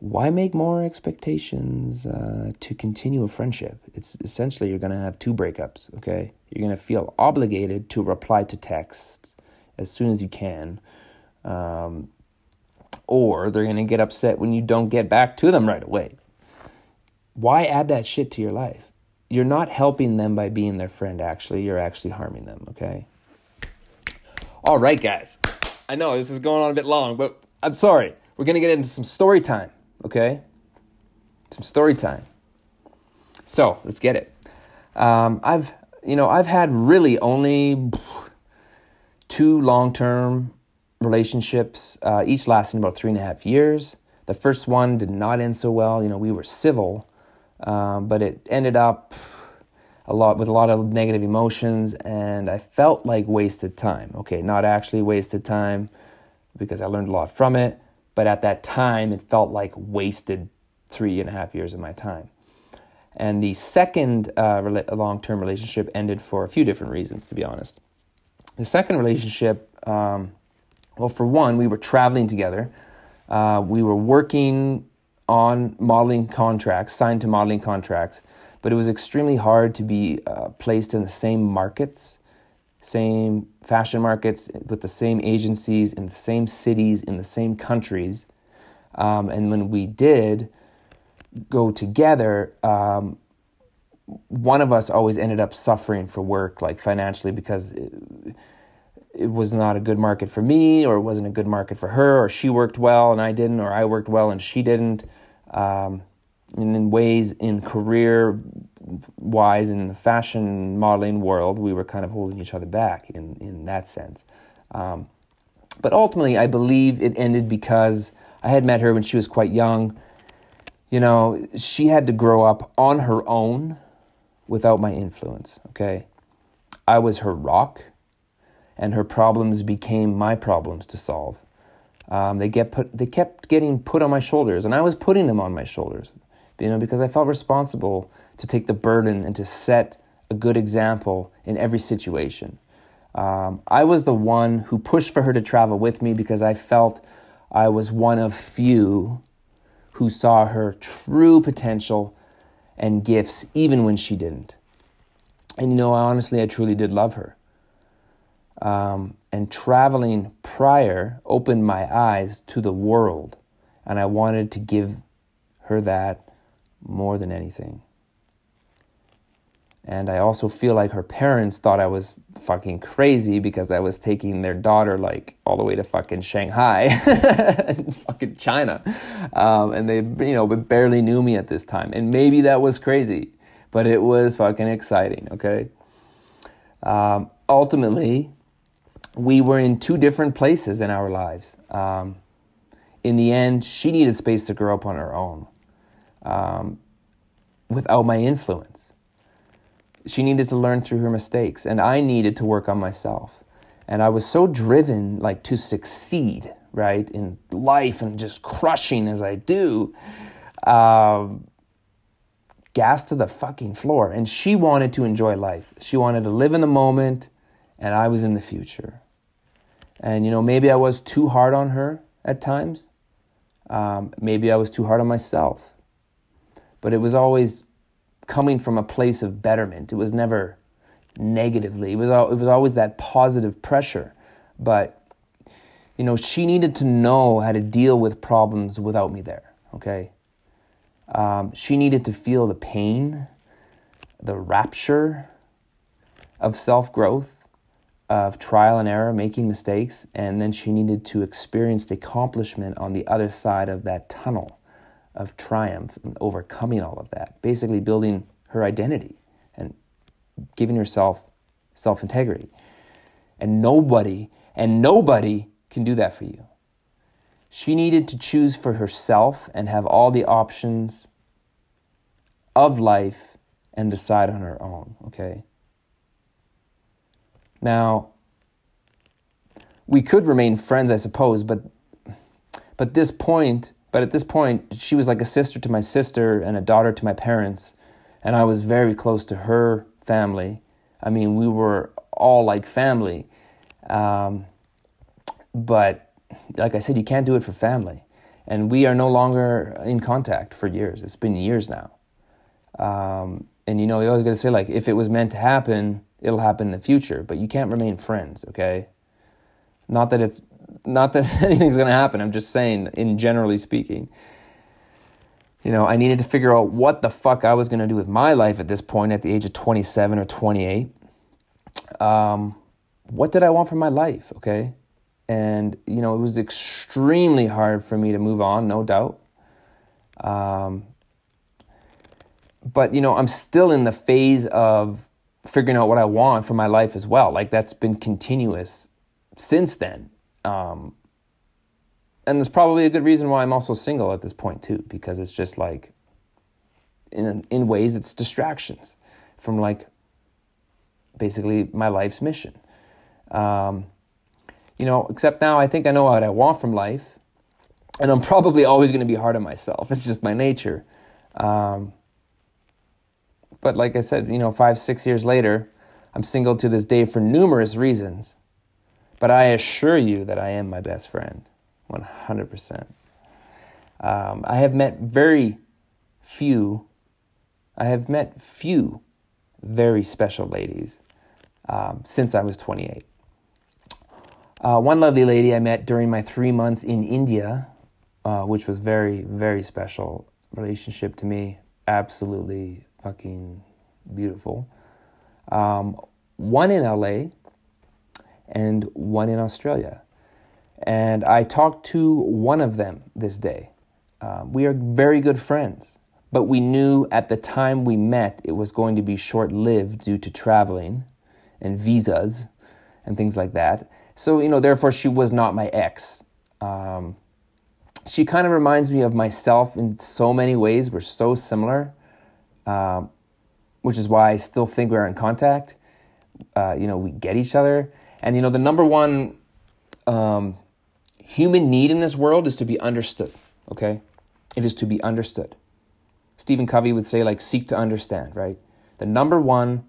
why make more expectations uh, to continue a friendship? It's essentially you're going to have two breakups, okay? You're going to feel obligated to reply to texts as soon as you can. Um, or they're going to get upset when you don't get back to them right away. Why add that shit to your life? You're not helping them by being their friend, actually. You're actually harming them, okay? All right, guys. I know this is going on a bit long, but I'm sorry. We're going to get into some story time, okay? Some story time. So let's get it. Um, I've, you know, I've had really only two long-term relationships, uh, each lasting about three and a half years. The first one did not end so well. You know, we were civil, um, but it ended up a lot with a lot of negative emotions, and I felt like wasted time. Okay, not actually wasted time because I learned a lot from it, but at that time, it felt like wasted three and a half years of my time. And the second uh, rela- long-term relationship ended for a few different reasons, to be honest. The second relationship, um, well, for one, we were traveling together. Uh, we were working on modeling contracts, signed to modeling contracts, but it was extremely hard to be uh, placed in the same markets, same fashion markets, with the same agencies, in the same cities, in the same countries. Um, and when we did go together, um, one of us always ended up suffering for work, like financially, because it, it was not a good market for me, or it wasn't a good market for her, or she worked well and I didn't, or I worked well and she didn't. Um, And in ways, in career-wise, in the fashion modeling world, we were kind of holding each other back in, in that sense. Um, but ultimately, I believe it ended because I had met her when she was quite young. You know, she had to grow up on her own without my influence, okay? I was her rock, and her problems became my problems to solve. Um, they get put. They kept getting put on my shoulders, and I was putting them on my shoulders. You know, because I felt responsible to take the burden and to set a good example in every situation. Um, I was the one who pushed for her to travel with me because I felt I was one of few who saw her true potential and gifts, even when she didn't. And, you know, I honestly, I truly did love her. Um, and traveling prior opened my eyes to the world, and I wanted to give her that more than anything. And I also feel like her parents thought I was fucking crazy because I was taking their daughter like all the way to fucking Shanghai and fucking China. Um, and they, you know, but barely knew me at this time. And maybe that was crazy, but it was fucking exciting, okay? Um, ultimately, we were in two different places in our lives. Um, in the end, she needed space to grow up on her own. Um, without my influence. She needed to learn through her mistakes, and I needed to work on myself. And I was so driven, like, to succeed, right, in life and just crushing as I do, um, gas to the fucking floor. And she wanted to enjoy life. She wanted to live in the moment, and I was in the future. And, you know, maybe I was too hard on her at times. Um, maybe I was too hard on myself. But it was always coming from a place of betterment. It was never negatively. It was all, it was always that positive pressure. But, you know, she needed to know how to deal with problems without me there, okay? Um, she needed to feel the pain, the rapture of self-growth, of trial and error, making mistakes, and then she needed to experience the accomplishment on the other side of that tunnel of triumph and overcoming all of that, basically building her identity and giving herself self-integrity. And nobody and nobody can do that for you. She needed to choose for herself and have all the options of life and decide on her own, okay? Now, we could remain friends, I suppose, but but this point, but at this point, she was like a sister to my sister and a daughter to my parents, and I was very close to her family. I mean, we were all like family. Um, but like I said, you can't do it for family. And we are no longer in contact for years. It's been years now. Um, and, you know, you always got to say, like, if it was meant to happen, it'll happen in the future. But you can't remain friends, okay? Not that it's not that anything's going to happen. I'm just saying, in generally speaking. You know, I needed to figure out what the fuck I was going to do with my life at this point at the age of twenty-seven or twenty-eight. Um, what did I want from my life, okay? And, you know, it was extremely hard for me to move on, no doubt. Um, but, you know, I'm still in the phase of figuring out what I want for my life as well. Like, that's been continuous since then. Um And there's probably a good reason why I'm also single at this point too, because it's just like, in in ways, it's distractions from like, basically my life's mission. Um, you know, except now I think I know what I want from life, and I'm probably always going to be hard on myself. It's just my nature. Um, but like I said, you know, five, six years later, I'm single to this day for numerous reasons, but I assure you that I am my best friend. one hundred percent. Um, I have met very few, I have met few very special ladies um, since I was twenty-eight. Uh, one lovely lady I met during my three months in India, uh, which was very, very special relationship to me. Absolutely fucking beautiful. Um, one in L A and one in Australia. And I talked to one of them this day. Um, we are very good friends, but we knew at the time we met it was going to be short-lived due to traveling and visas and things like that. So, you know, therefore she was not my ex. Um, she kind of reminds me of myself in so many ways. We're so similar, uh, which is why I still think we're in contact. Uh, you know, we get each other. And, you know, the number one Um, human need in this world is to be understood, okay? It is to be understood. Stephen Covey would say, like, seek to understand, right? The number one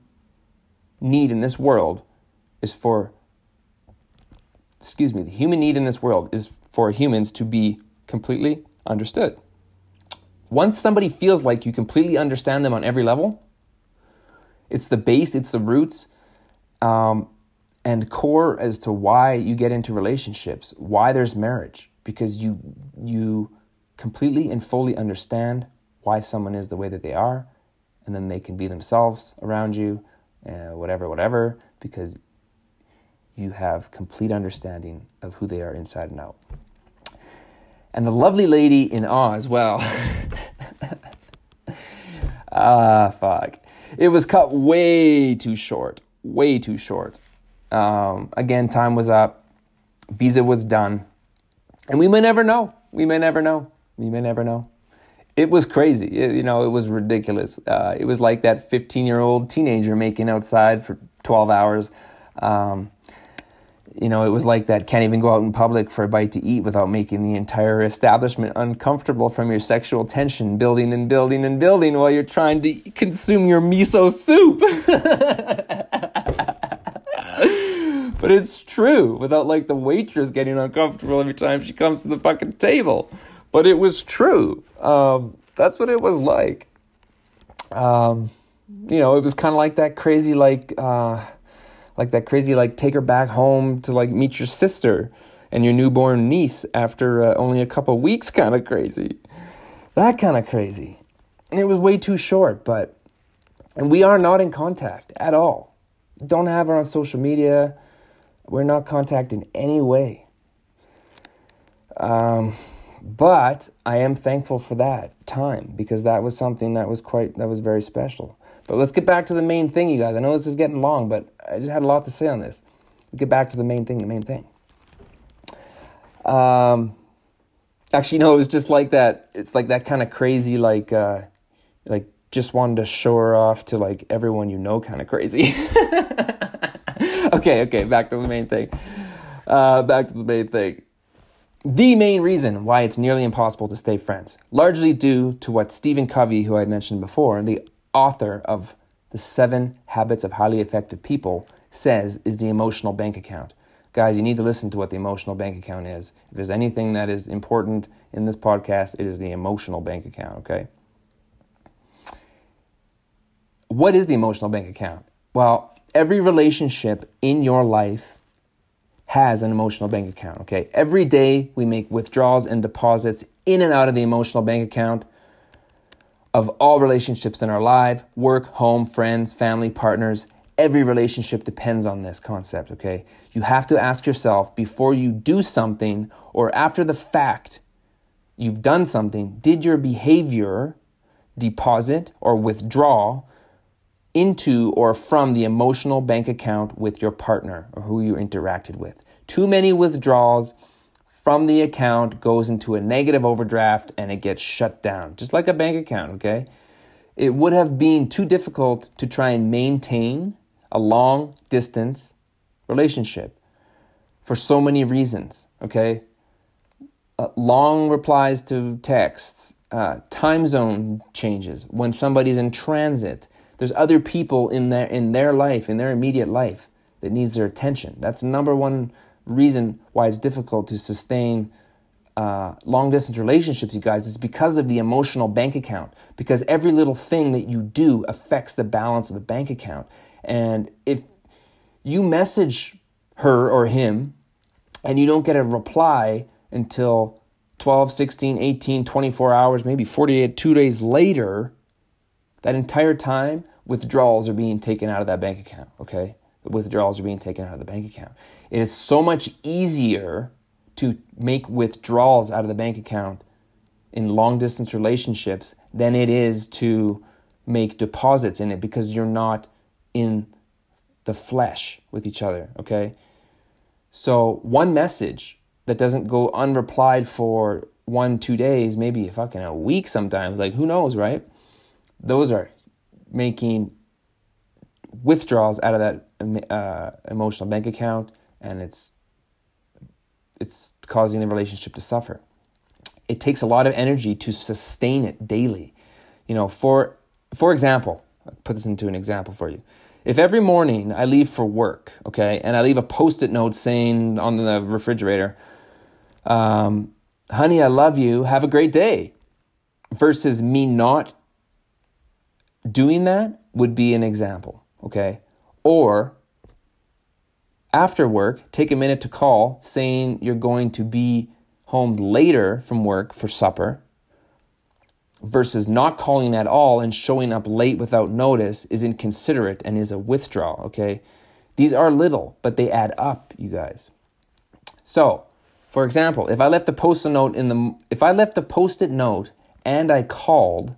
need in this world is for, excuse me, the human need in this world is for humans to be completely understood. Once somebody feels like you completely understand them on every level, it's the base, it's the roots, um, and core as to why you get into relationships, why there's marriage, because you you completely and fully understand why someone is the way that they are, and then they can be themselves around you, uh, whatever, whatever, because you have complete understanding of who they are inside and out. And the lovely lady in awe as well. ah, fuck. It was cut way too short, way too short. Um, again, time was up, visa was done, and we may never know, we may never know, we may never know. It was crazy, it, you know, it was ridiculous. Uh, it was like that fifteen-year-old teenager making outside for twelve hours. Um, you know, it was like that can't even go out in public for a bite to eat without making the entire establishment uncomfortable from your sexual tension, building and building and building while you're trying to consume your miso soup. But it's true, without like the waitress getting uncomfortable every time she comes to the fucking table. But it was true. Um, that's what it was like. Um, you know, it was kind of like that crazy, like, uh, like that crazy, like, take her back home to like meet your sister and your newborn niece after uh, only a couple weeks, kind of crazy. That kind of crazy. And it was way too short, but, and we are not in contact at all. Don't have her on social media. We're not contacted in any way. Um, but I am thankful for that time, because that was something that was quite, that was very special. But let's get back to the main thing, you guys. I know this is getting long, but I just had a lot to say on this. get back to the main thing, the main thing. Um, actually, no, it was just like that. It's like that kind of crazy, like, uh, like just wanted to show her off to like everyone, you know, kind of crazy. okay. Okay. Back to the main thing. Uh, back to the main thing. The main reason why it's nearly impossible to stay friends, largely due to what Stephen Covey, who I mentioned before, the author of The Seven Habits of Highly Effective People, says is the emotional bank account. Guys, you need to listen to what the emotional bank account is. If there's anything that is important in this podcast, it is the emotional bank account, okay? What is the emotional bank account? Well, every relationship in your life has an emotional bank account, okay? Every day we make withdrawals and deposits in and out of the emotional bank account of all relationships in our life, work, home, friends, family, partners. Every relationship depends on this concept, okay? You have to ask yourself before you do something or after the fact you've done something, did your behavior deposit or withdraw into or from the emotional bank account with your partner or who you interacted with? Too many withdrawals from the account goes into a negative overdraft and it gets shut down, just like a bank account, okay? It would have been too difficult to try and maintain a long-distance relationship for so many reasons, okay? Uh, long replies to texts, uh, time zone changes, when somebody's in transit. There's other people in their, in their life, in their immediate life, that needs their attention. That's the number one reason why it's difficult to sustain uh, long-distance relationships, you guys. It's because of the emotional bank account, because every little thing that you do affects the balance of the bank account. And if you message her or him and you don't get a reply until twelve, sixteen, eighteen, twenty-four hours, maybe forty-eight, two days later, that entire time, withdrawals are being taken out of that bank account, okay? The withdrawals are being taken out of the bank account. It is so much easier to make withdrawals out of the bank account in long-distance relationships than it is to make deposits in it, because you're not in the flesh with each other, okay? So one message that doesn't go unreplied for one, two days, maybe fucking a week sometimes, like who knows, right? Those are making withdrawals out of that uh, emotional bank account, and it's it's causing the relationship to suffer. It takes a lot of energy to sustain it daily. You know, for for example, I'll put this into an example for you. If every morning I leave for work, okay, and I leave a post-it note saying on the refrigerator, um, "Honey, I love you. Have a great day," versus me not doing that would be an example, okay? Or after work, take a minute to call saying you're going to be home later from work for supper versus not calling at all and showing up late without notice is inconsiderate and is a withdrawal, okay? These are little, but they add up, you guys. So, for example, if I left the post-it note in the if I left the post-it note and I called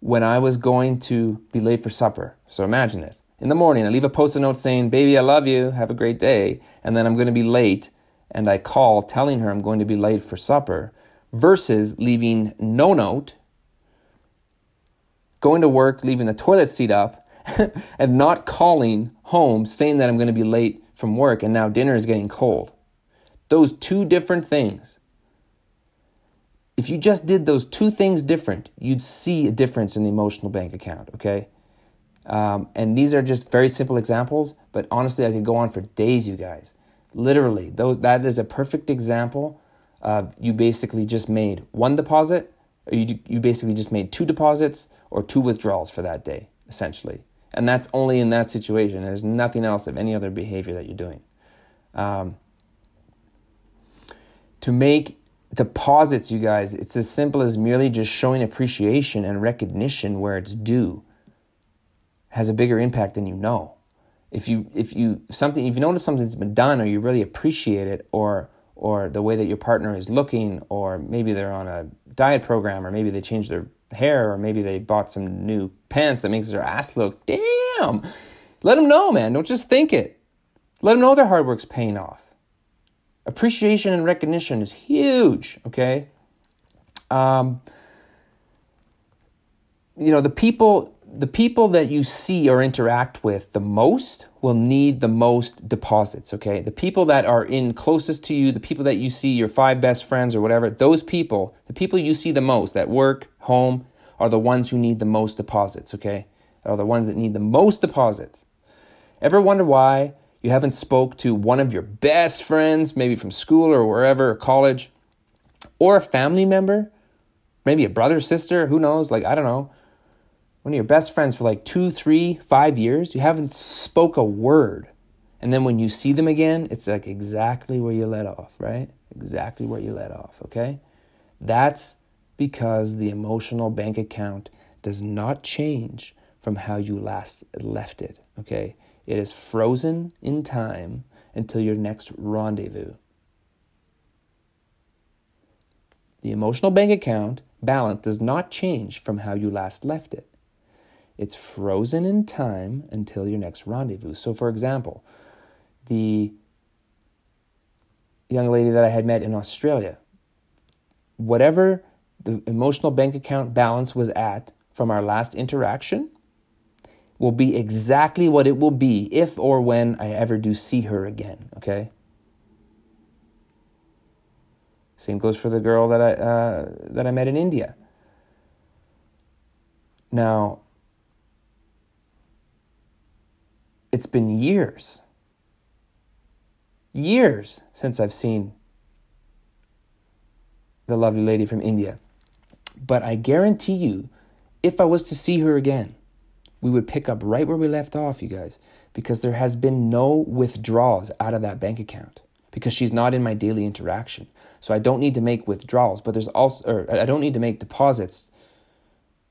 when I was going to be late for supper. So imagine this. In the morning, I leave a post-it note saying, "Baby, I love you. Have a great day." And then I'm going to be late. And I call telling her I'm going to be late for supper. Versus leaving no note, going to work, leaving the toilet seat up, and not calling home saying that I'm going to be late from work and now dinner is getting cold. Those two different things. If you just did those two things different, you'd see a difference in the emotional bank account, okay? Um, and these are just very simple examples, but honestly, I could go on for days, you guys. Literally, those, that is a perfect example of you basically just made one deposit, or you, you basically just made two deposits or two withdrawals for that day, essentially. And that's only in that situation. There's nothing else of any other behavior that you're doing. Um, to make deposits, you guys, it's as simple as merely just showing appreciation and recognition where it's due has a bigger impact than you know. If you if you something if you notice something's been done or you really appreciate it or or the way that your partner is looking, or maybe they're on a diet program, or maybe they changed their hair, or maybe they bought some new pants that makes their ass look damn. Let them know, man. Don't just think it. Let them know their hard work's paying off. Appreciation and recognition is huge, okay? Um, you know, the people the people that you see or interact with the most will need the most deposits, okay? The people that are in closest to you, the people that you see, your five best friends or whatever, those people, the people you see the most at work, home, are the ones who need the most deposits, okay? Are the ones that need the most deposits. Ever wonder why you haven't spoke to one of your best friends, maybe from school or wherever, or college, or a family member, maybe a brother, sister, who knows, like, I don't know, one of your best friends for like two, three, five years, you haven't spoke a word. And then when you see them again, it's like exactly where you let off, right? Exactly where you let off, okay? That's because the emotional bank account does not change from how you last left it, okay? It is frozen in time until your next rendezvous. The emotional bank account balance does not change from how you last left it. It's frozen in time until your next rendezvous. So, for example, the young lady that I had met in Australia, whatever the emotional bank account balance was at from our last interaction will be exactly what it will be if or when I ever do see her again, okay? Same goes for the girl that I uh, that I met in India. Now, it's been years, years since I've seen the lovely lady from India. But I guarantee you, if I was to see her again, we would pick up right where we left off, you guys, because there has been no withdrawals out of that bank account because she's not in my daily interaction. So I don't need to make withdrawals, but there's also, or I don't need to make deposits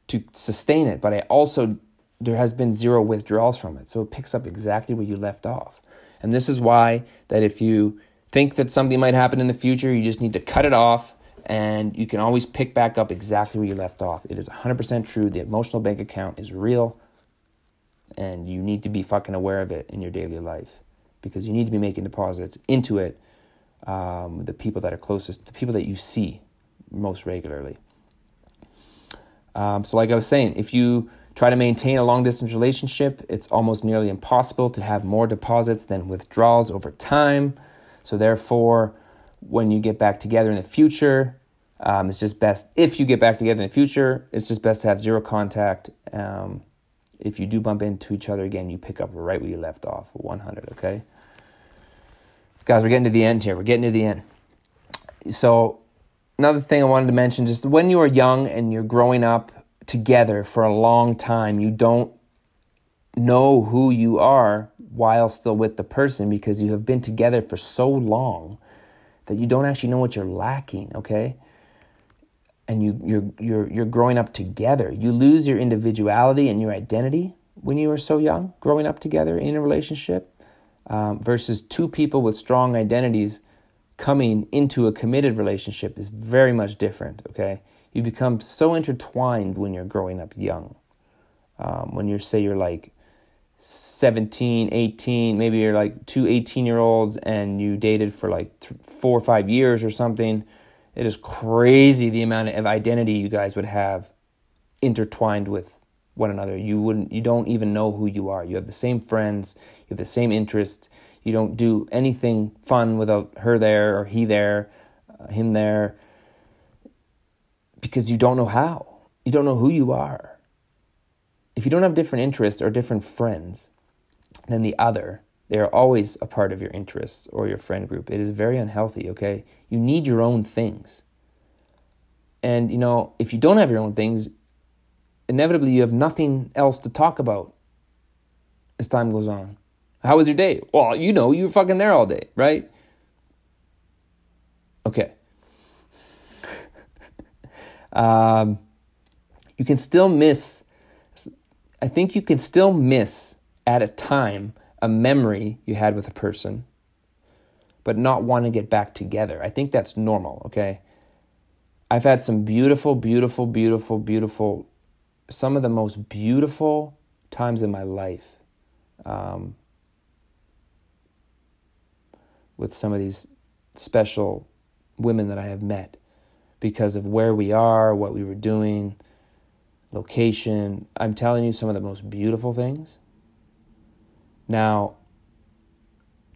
to sustain it, but I also, there has been zero withdrawals from it. So it picks up exactly where you left off. And this is why that if you think that something might happen in the future, you just need to cut it off and you can always pick back up exactly where you left off. It is one hundred percent true. The emotional bank account is real. And you need to be fucking aware of it in your daily life because you need to be making deposits into it, um, the people that are closest, the people that you see most regularly. Um, so like I was saying, if you try to maintain a long-distance relationship, it's almost nearly impossible to have more deposits than withdrawals over time. So therefore, when you get back together in the future, um, it's just best, if you get back together in the future, it's just best to have zero contact. Um If you do bump into each other again, you pick up right where you left off, one hundred, okay? Guys, we're getting to the end here. We're getting to the end. So another thing I wanted to mention, just when you are young and you're growing up together for a long time, you don't know who you are while still with the person because you have been together for so long that you don't actually know what you're lacking, okay? And you, you're you're you're growing up together. You lose your individuality and your identity when you are so young, growing up together in a relationship, um, versus two people with strong identities coming into a committed relationship is very much different, okay? You become so intertwined when you're growing up young. Um, when you say you're like seventeen, eighteen, maybe you're like two eighteen-year-olds and you dated for like th- four or five years or something. It is crazy the amount of identity you guys would have intertwined with one another. You wouldn't, you don't even know who you are. You have the same friends. You have the same interests. You don't do anything fun without her there or he there, uh, him there, because you don't know how. You don't know who you are. If you don't have different interests or different friends than the other, they are always a part of your interests or your friend group. It is very unhealthy, okay? You need your own things. And, you know, if you don't have your own things, inevitably you have nothing else to talk about as time goes on. How was your day? Well, you know, you were fucking there all day, right? Okay. um, you can still miss... I think you can still miss at a time a memory you had with a person, but not want to get back together. I think that's normal, okay? I've had some beautiful, beautiful, beautiful, beautiful, some of the most beautiful times in my life. Um, with some of these special women that I have met because of where we are, what we were doing, location. I'm telling you, some of the most beautiful things. Now,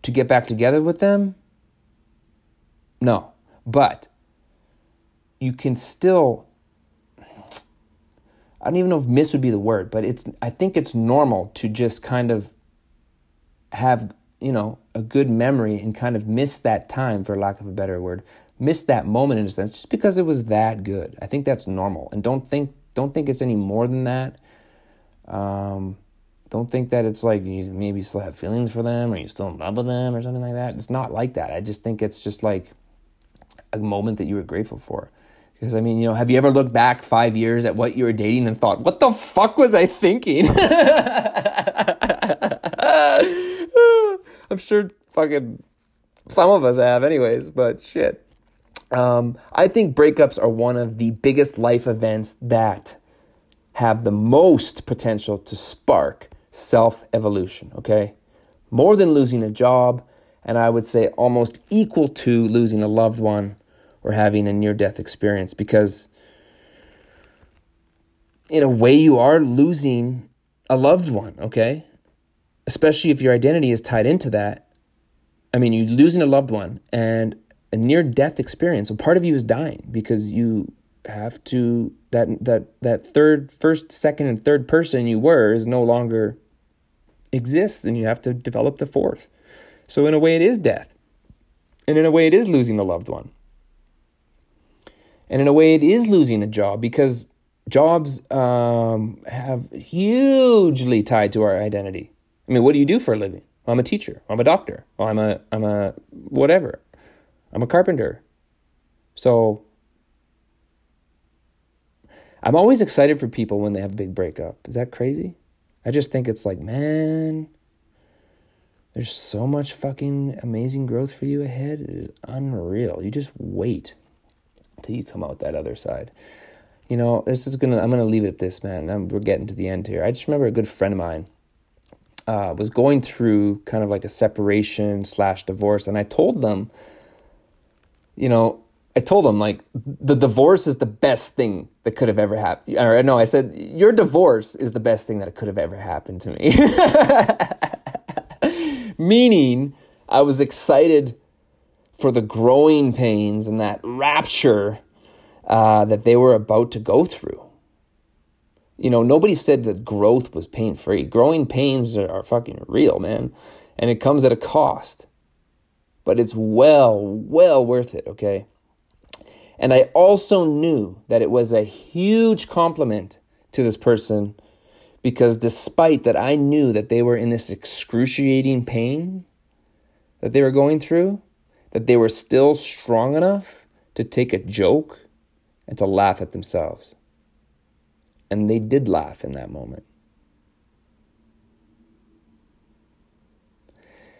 to get back together with them? No. But you can still, I don't even know if miss would be the word, but it's, I think it's normal to just kind of have, you know, a good memory and kind of miss that time, for lack of a better word, miss that moment in a sense, just because it was that good. I think that's normal. And don't think, don't think it's any more than that. Um, Don't think that it's like you maybe still have feelings for them or you still in love with them or something like that. It's not like that. I just think it's just like a moment that you were grateful for. Because, I mean, you know, have you ever looked back five years at what you were dating and thought, what the fuck was I thinking? I'm sure fucking some of us have anyways, but shit. Um, I think breakups are one of the biggest life events that have the most potential to spark self-evolution, okay? More than losing a job, and I would say almost equal to losing a loved one or having a near-death experience, because in a way you are losing a loved one, okay? Especially if your identity is tied into that. I mean, you're losing a loved one and a near-death experience. A part of you is dying because you have to, that that that third, first, second, and third person you were is no longer exists, and you have to develop the fourth. So in a way it is death, and in a way it is losing a loved one, and in a way it is losing a job, because jobs um, have hugely tied to our identity. I mean, what do you do for a living? Well, I'm a teacher. I'm a doctor. Well, I'm a I'm a whatever. I'm a carpenter. So I'm always excited for people when they have a big breakup. Is that crazy? I just think it's like, man, there's so much fucking amazing growth for you ahead. It is unreal. You just wait till you come out that other side. You know, this is gonna. I'm gonna leave it at this, man. I'm, we're getting to the end here. I just remember a good friend of mine uh, was going through kind of like a separation slash divorce, and I told them, you know. I told him, like, the divorce is the best thing that could have ever happened. Or, no, I said, your divorce is the best thing that could have ever happened to me. Meaning, I was excited for the growing pains and that rapture uh, that they were about to go through. You know, nobody said that growth was pain-free. Growing pains are, are fucking real, man. And it comes at a cost. But it's well, well worth it, okay? And I also knew that it was a huge compliment to this person, because despite that, I knew that they were in this excruciating pain that they were going through, that they were still strong enough to take a joke and to laugh at themselves. And they did laugh in that moment.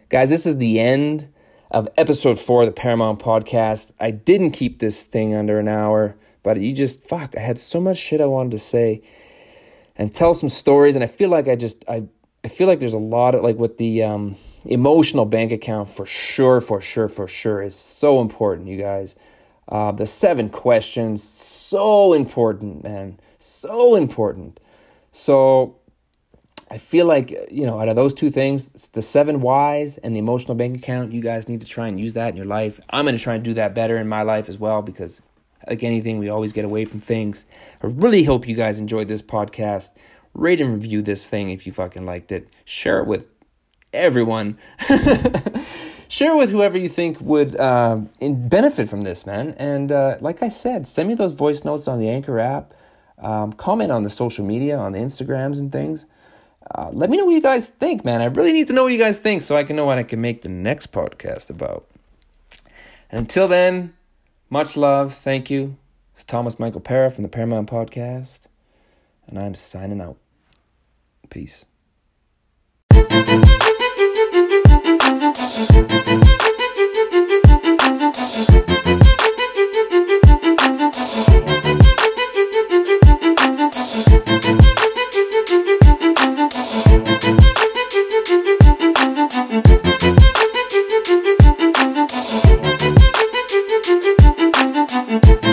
Guys, this is the end of episode four of the Paramount Podcast. I didn't keep this thing under an hour, but you just, fuck, I had so much shit I wanted to say and tell some stories, and I feel like I just, I, I feel like there's a lot of, like, with the um, emotional bank account, for sure, for sure, for sure, is so important, you guys. Uh, the seven questions, so important, man, so important. So I feel like, you know, out of those two things, the seven whys and the emotional bank account, you guys need to try and use that in your life. I'm going to try and do that better in my life as well, because like anything, we always get away from things. I really hope you guys enjoyed this podcast. Rate and review this thing if you fucking liked it. Share it with everyone. Share it with whoever you think would uh, benefit from this, man. And uh, like I said, send me those voice notes on the Anchor app. Um, comment on the social media, on the Instagrams and things. Uh, let me know what you guys think, man. I really need to know what you guys think so I can know what I can make the next podcast about. And until then, much love. Thank you. It's Thomas Michael Para from the Paramount Podcast, and I'm signing out. Peace.